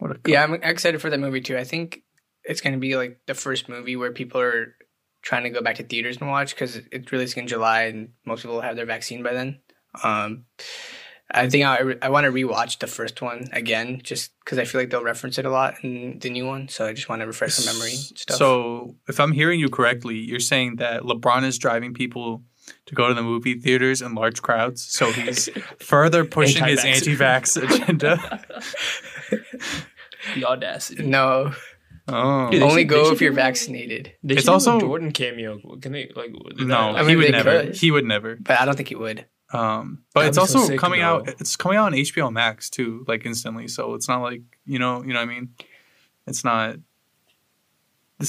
What a cool. Yeah, I'm excited for that movie too. I think it's going to be, like, the first movie where people are trying to go back to theaters and watch, because it's released in July and most people will have their vaccine by then. I think I want to rewatch the first one again, just because I feel like they'll reference it a lot in the new one. So I just want to refresh my memory and stuff. So if I'm hearing you correctly, you're saying that LeBron is driving people to go to the movie theaters in large crowds. So he's further pushing his anti-vax agenda. The audacity. No. Oh. Dude, only go if you're vaccinated. It's also a Jordan cameo. Can they, like? No, I mean, he would never. He would never. But I don't think he would. But it's also so coming out. It's coming out on HBO Max too, like, instantly. So it's not like, you know what I mean. It's not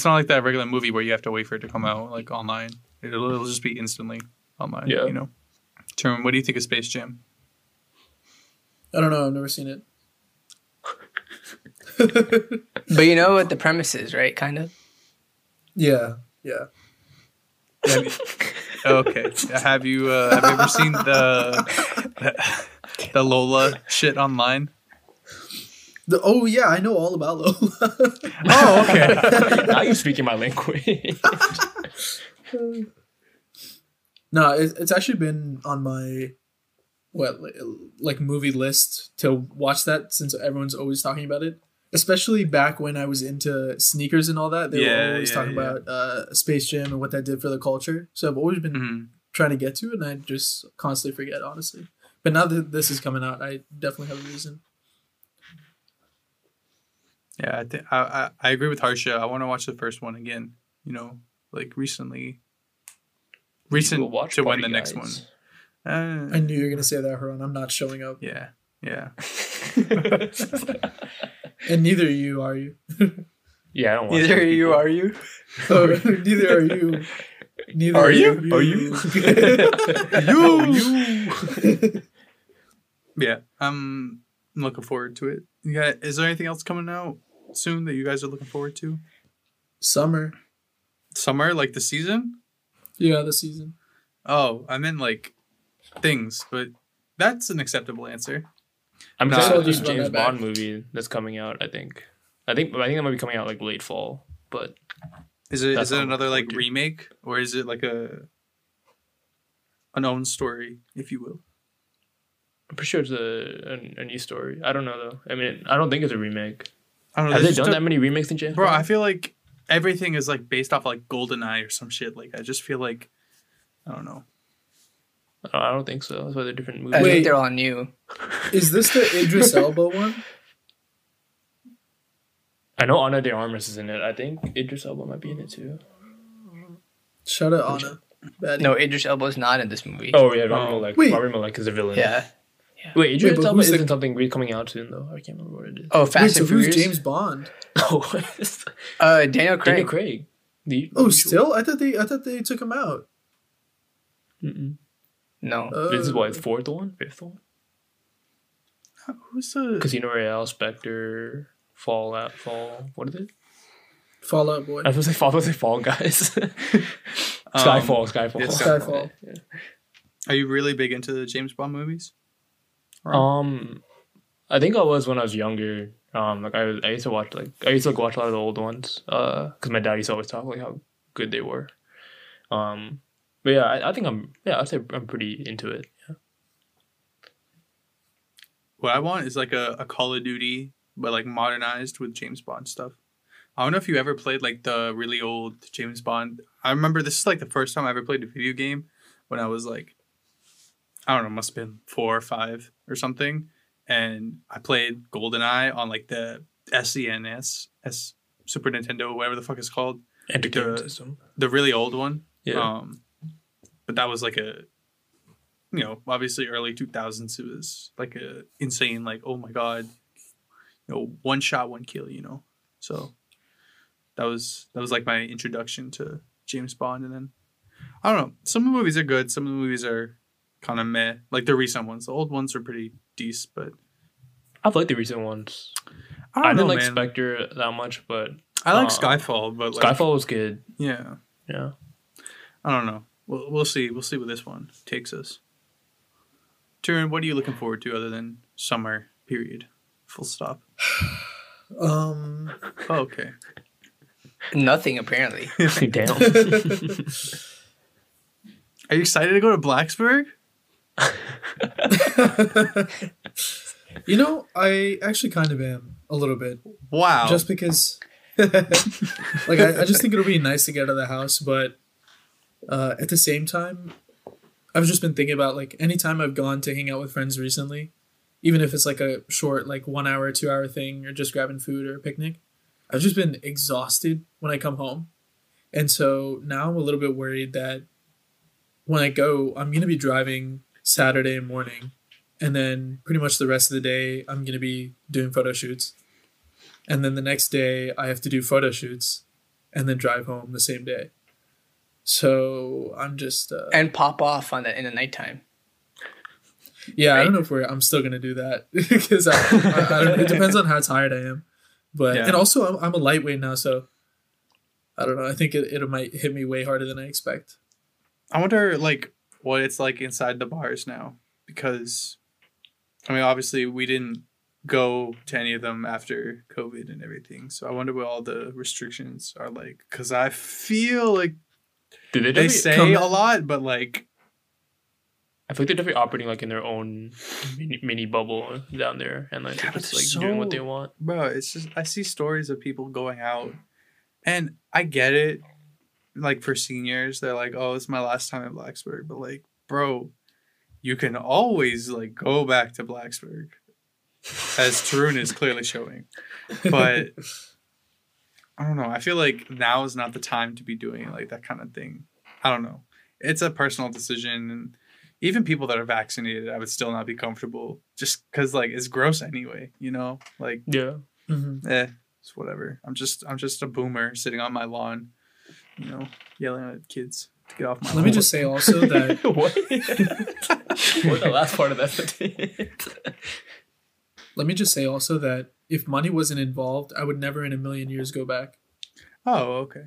like that regular movie where you have to wait for it to come out, like, online. It'll just be instantly online. Yeah. You know. Tarun, what do you think of Space Jam? I don't know. I've never seen it. But you know what the premise is, right? Kind of. Yeah. I mean, okay. Have you ever seen the Lola shit online? Oh yeah, I know all about Lola. Oh, okay. Now you're speaking my language. No, it's actually been on my movie list to watch that, since everyone's always talking about it. Especially back when I was into sneakers and all that, they were always talking about Space Jam and what that did for the culture. So I've always been trying to get to it, and I just constantly forget, honestly. But now that this is coming out, I definitely have a reason. Yeah, I agree with Harsha. I want to watch the first one again. You know, like, recently. Recent to when the next one. I knew you were gonna say that, Haran. I'm not showing up. Yeah. And neither you are you. Yeah, I don't want. Neither you are you. Oh, neither are you. Neither are you. Are you? You. Yeah, I'm looking forward to it. Is there anything else coming out soon that you guys are looking forward to? Summer, like the season. Yeah, the season. Oh, I meant, like, things, but that's an acceptable answer. I'm excited about this James Bond movie that's coming out. I think that might be coming out, like, late fall. But is it another, like, remake, or is it like an own story, if you will? I'm pretty sure it's a new story. I don't know, though. I mean, I don't think it's a remake. I don't know. Have they done that many remakes in James Bond? Bro, I feel like everything is, like, based off, like, GoldenEye or some shit. Like, I just feel like, I don't know. I don't think so. That's why they're different movies. I think they're all new. Is this the Idris Elba one? I know Ana de Armas is in it. I think Idris Elba might be in it too. Shut up, Ana. No, Idris Elba is not in this movie. Oh yeah, Rami Malek is a villain. Yeah. Wait, Idris Elba isn't something weird coming out soon though? I can't remember what it is. Oh, Fast and Furious. Who's James Bond? Oh, Daniel Craig. Still? I thought they took him out. Mm-mm. No. This is what, fourth one? Fifth one? Who's the... Casino Royale, Spectre, Fall... What is it? Fallout Boy. I was going to say Fall Guys. Skyfall. Yeah, Skyfall. Yeah. Are you really big into the James Bond movies? I think I was when I was younger. I used to watch a lot of the old ones. Because my dad used to always talk, like, how good they were. But yeah, I'd say I'm pretty into it. Yeah. What I want is like a Call of Duty, but like modernized with James Bond stuff. I don't know if you ever played like the really old James Bond. I remember this is like the first time I ever played a video game when I was like, I don't know, must have been 4 or 5 or something. And I played GoldenEye on like the SNES, Super Nintendo, whatever the fuck it's called. Entertainment system. The really old one. Yeah. But that was like a, you know, obviously early 2000s. It was like a insane, like, oh my God, you know, one shot, one kill, you know? So that was like my introduction to James Bond. And then, I don't know, some of the movies are good. Some of the movies are kind of meh. Like the recent ones. The old ones are pretty decent, but I've liked the recent ones. I didn't like Spectre that much, but I like Skyfall. But like, Skyfall was good. Yeah, yeah. I don't know. We'll see. We'll see where this one takes us. Tarun, what are you looking forward to other than summer? Period. Full stop. Oh, okay. Nothing apparently. Damn. Are you excited to go to Blacksburg? You know, I actually kind of am a little bit. Wow. Just because like I just think it'll be nice to get out of the house, but at the same time, I've just been thinking about like anytime I've gone to hang out with friends recently, even if it's like a short like 1 hour, 2 hour thing or just grabbing food or a picnic, I've just been exhausted when I come home. And so now I'm a little bit worried that when I go, I'm going to be driving Saturday morning, and then pretty much the rest of the day, I'm going to be doing photo shoots. And then the next day, I have to do photo shoots and then drive home the same day. So I'm just... and pop off in the nighttime. Yeah, right? I don't know if I'm still going to do that because it depends on how tired I am. But yeah. And also, I'm a lightweight now, so I don't know. I think it might hit me way harder than I expect. I wonder, like, what it's like inside the bars now, because, I mean, obviously we didn't go to any of them after COVID and everything. So I wonder what all the restrictions are like, because I feel like they say a lot, but like, I feel like they're definitely operating like in their own mini bubble down there, and like they're just like doing what they want. Bro, it's just, I see stories of people going out, and I get it. Like for seniors, they're like, oh, it's my last time at Blacksburg. But like, bro, you can always like go back to Blacksburg, as Tarun is clearly showing. But I don't know. I feel like now is not the time to be doing like that kind of thing. I don't know. It's a personal decision. And even people that are vaccinated, I would still not be comfortable just because like it's gross anyway, you know? Like, yeah, it's whatever. I'm just a boomer sitting on my lawn, you know, yelling at kids to get off my Let me just say also that... What? What the last part of that? Let me just say also that if money wasn't involved, I would never in a million years go back. Oh, okay.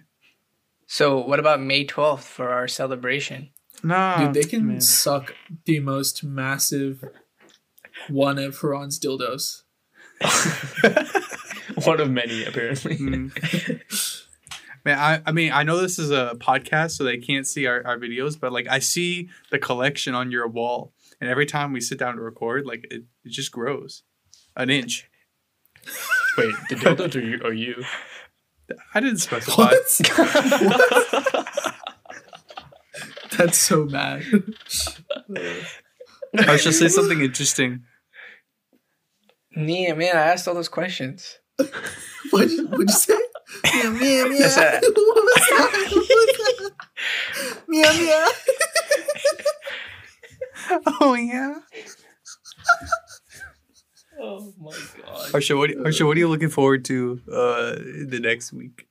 So what about May 12th for our celebration? Nah. Dude, they can suck the most massive one of Haran's dildos. One of many, apparently. Man, I mean, I know this is a podcast, so they can't see our videos, but like I see the collection on your wall, and every time we sit down to record, like it just grows an inch. Wait, the dildos are you? I didn't specify. What? That's so mad. I should say something interesting. Yeah, man, I asked all those questions. What'd you say? Meow, meow, meow. What's that? Meow, meow. Oh, yeah. Oh, my God. Harsha, what are you looking forward to the next week?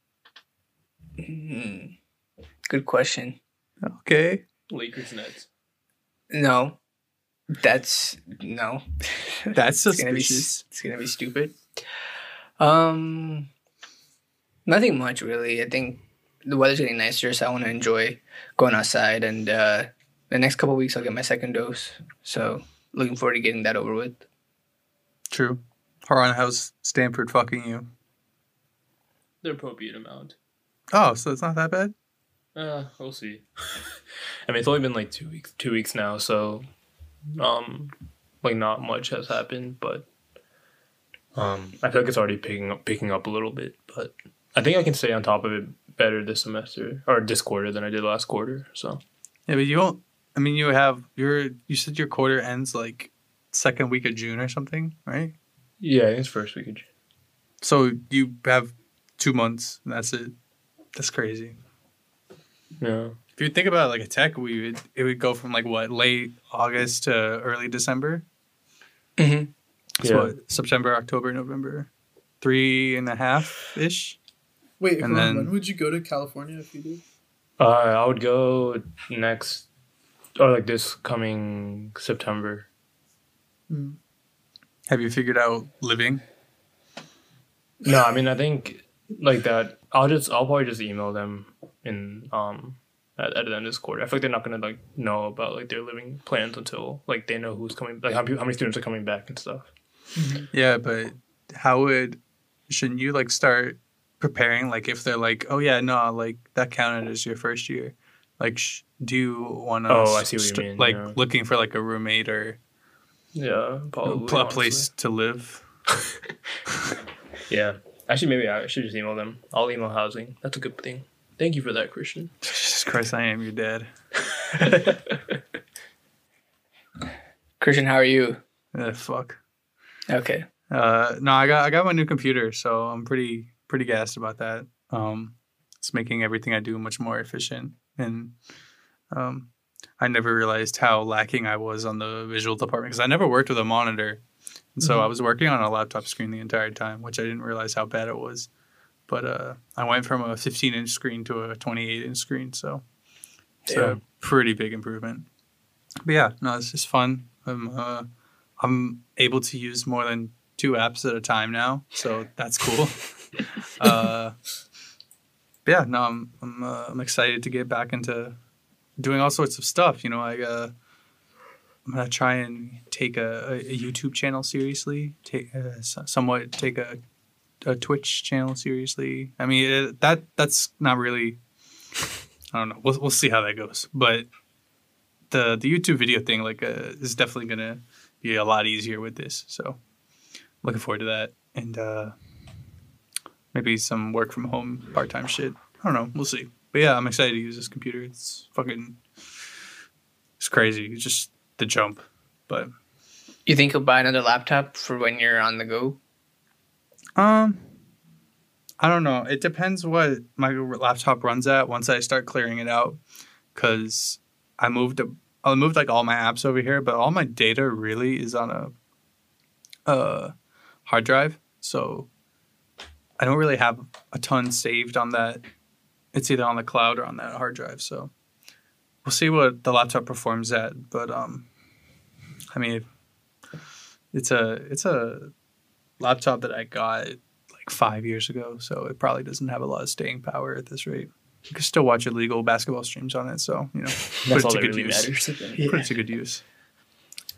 Good question. Okay. Lakers Nets. No. No. That's suspicious. It's going to be stupid. Nothing much, really. I think the weather's getting nicer, so I want to enjoy going outside. And the next couple of weeks, I'll get my second dose. So looking forward to getting that over with. True. Haran, how's Stanford fucking you? The appropriate amount. Oh, so it's not that bad? We'll see. I mean, it's only been like two weeks now, so like not much has happened, but I feel like it's already picking up a little bit. But I think I can stay on top of it better this semester or this quarter than I did last quarter. So yeah, but you won't. I mean, you have you said your quarter ends like second week of June or something, right? Yeah, it's first week of June. So you have 2 months. And that's it. That's crazy. Yeah. If you think about it, like a tech, it would go from like what, late August to early December. Mm-hmm. So yeah. What, September, October, November, 3.5-ish. Wait, and then, when would you go to California if you did? I would go next, or like this coming September. Mm. Have you figured out living? No, I mean, I think like that. I'll probably just email them in at the end of this quarter. I feel like they're not gonna like know about like their living plans until like they know who's coming, like how many students are coming back and stuff. Yeah, but shouldn't you like start preparing? Like if they're like, oh yeah, no, like that counted as your first year. Like, do you want to? Oh, I see what you mean. Like yeah. Looking for like a roommate or yeah, probably a place to live. Yeah. Actually, maybe I should just email them. I'll email housing. That's a good thing. Thank you for that, Christian. Jesus Christ, I am your dad. Christian, how are you? Fuck. Okay. No, I got my new computer, so I'm pretty gassed about that. It's making everything I do much more efficient, and I never realized how lacking I was on the visual department because I never worked with a monitor. And so I was working on a laptop screen the entire time, which I didn't realize how bad it was. But I went from a 15-inch screen to a 28-inch screen, so it's a pretty big improvement. But yeah, no, it's just fun. I'm able to use more than 2 apps at a time now, so that's cool. Yeah, no, I'm excited to get back into doing all sorts of stuff. You know, I'm going to try and take a YouTube channel seriously, take a Twitch channel seriously. I mean, that's not really, I don't know. We'll see how that goes. But the YouTube video thing like is definitely going to be a lot easier with this. So looking forward to that. And maybe some work from home part-time shit. I don't know. We'll see. But yeah, I'm excited to use this computer. It's fucking, it's crazy. It's just the jump. But you think you'll buy another laptop for when you're on the go? I don't know. It depends what my laptop runs at once I start clearing it out, because I moved like all my apps over here, but all my data really is on a hard drive, so I don't really have a ton saved on that. It's either on the cloud or on that hard drive, so we'll see what the laptop performs at, but I mean, it's a laptop that I got like 5 years ago, so it probably doesn't have a lot of staying power at this rate. You can still watch illegal basketball streams on it, so you know, that's all that really matters. Put it to good use.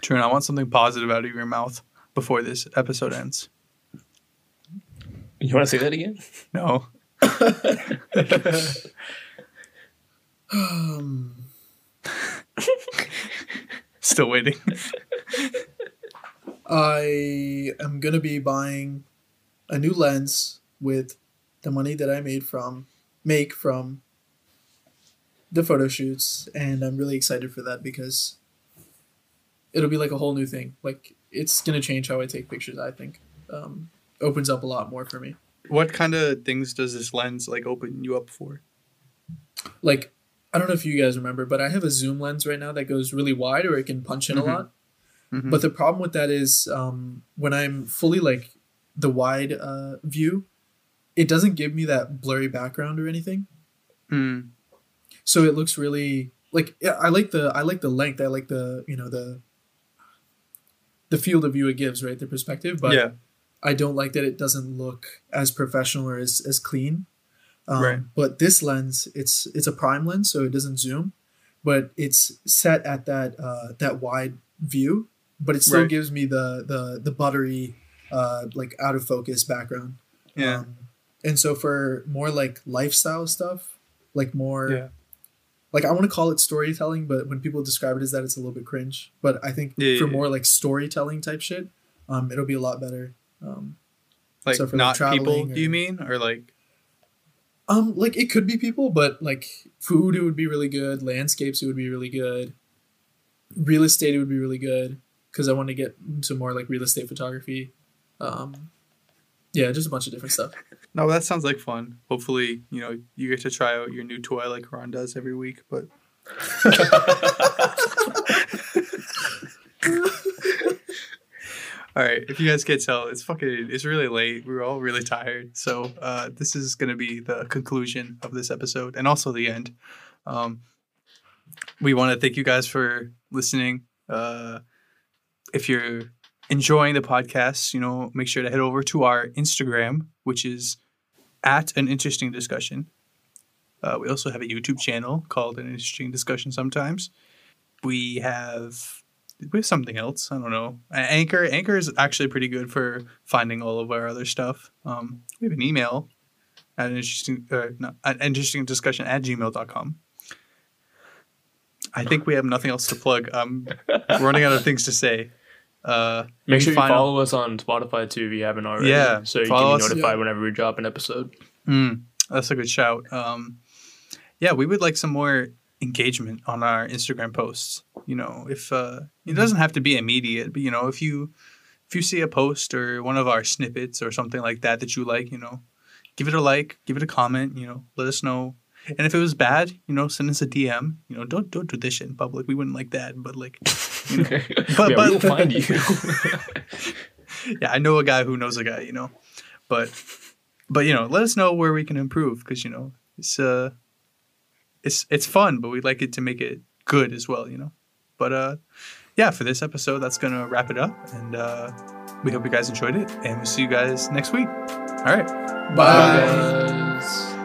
Tarun, I want something positive out of your mouth before this episode ends. You want to say that again? No. Still waiting. I am going to be buying a new lens with the money that I make from the photo shoots, and I'm really excited for that because it'll be like a whole new thing. Like, it's going to change how I take pictures, I think. Opens up a lot more for me. What kind of things does this lens like open you up for? Like, I don't know if you guys remember, but I have a zoom lens right now that goes really wide, or it can punch in a lot. Mm-hmm. But the problem with that is when I'm fully like the wide view, it doesn't give me that blurry background or anything. Mm. So it looks really like, yeah, I like the length. I like the, you know, the field of view it gives, right? The perspective. But yeah. I don't like that it doesn't look as professional or as clean. Right. But this lens, it's a prime lens, so it doesn't zoom, but it's set at that wide view, but it still gives me the buttery like out of focus background. And so for more like lifestyle stuff, like more like, I want to call it storytelling, but when people describe it as that, it's a little bit cringe. But I think for more like storytelling type shit, it'll be a lot better. Like, so for, not like, people, do you mean? Or like, like, it could be people, but like food, it would be really good. Landscapes, it would be really good. Real estate, it would be really good, because I want to get into more like real estate photography. Yeah, just a bunch of different stuff. No, that sounds like fun. Hopefully, you know, you get to try out your new toy like Ron does every week. But all right, if you guys can't tell, it's really late. We're all really tired. So this is going to be the conclusion of this episode, and also the end. We want to thank you guys for listening. If you're enjoying the podcast, you know, make sure to head over to our Instagram, which is at An Interesting Discussion. We also have a YouTube channel called An Interesting Discussion Sometimes. We have something else. I don't know. Anchor is actually pretty good for finding all of our other stuff. We have an email at interestingdiscussion@gmail.com. I think we have nothing else to plug. I'm running out of things to say. Make sure you follow us on Spotify too if you haven't already. Yeah, so you can be notified whenever we drop an episode. That's a good shout. Yeah, we would like some more engagement on our Instagram posts. You know, if it doesn't have to be immediate, but you know, if you see a post or one of our snippets or something like that that you like, you know, give it a like, give it a comment. You know, let us know. And if it was bad, you know, send us a DM. You know, don't do this shit in public. We wouldn't like that, but like. You know, but we'll find you. Yeah, I know a guy who knows a guy, you know, but you know, let us know where we can improve, because you know, it's fun, but we'd like it to make it good as well, you know. But yeah, for this episode, that's gonna wrap it up, and we hope you guys enjoyed it, and we'll see you guys next week. All right, bye.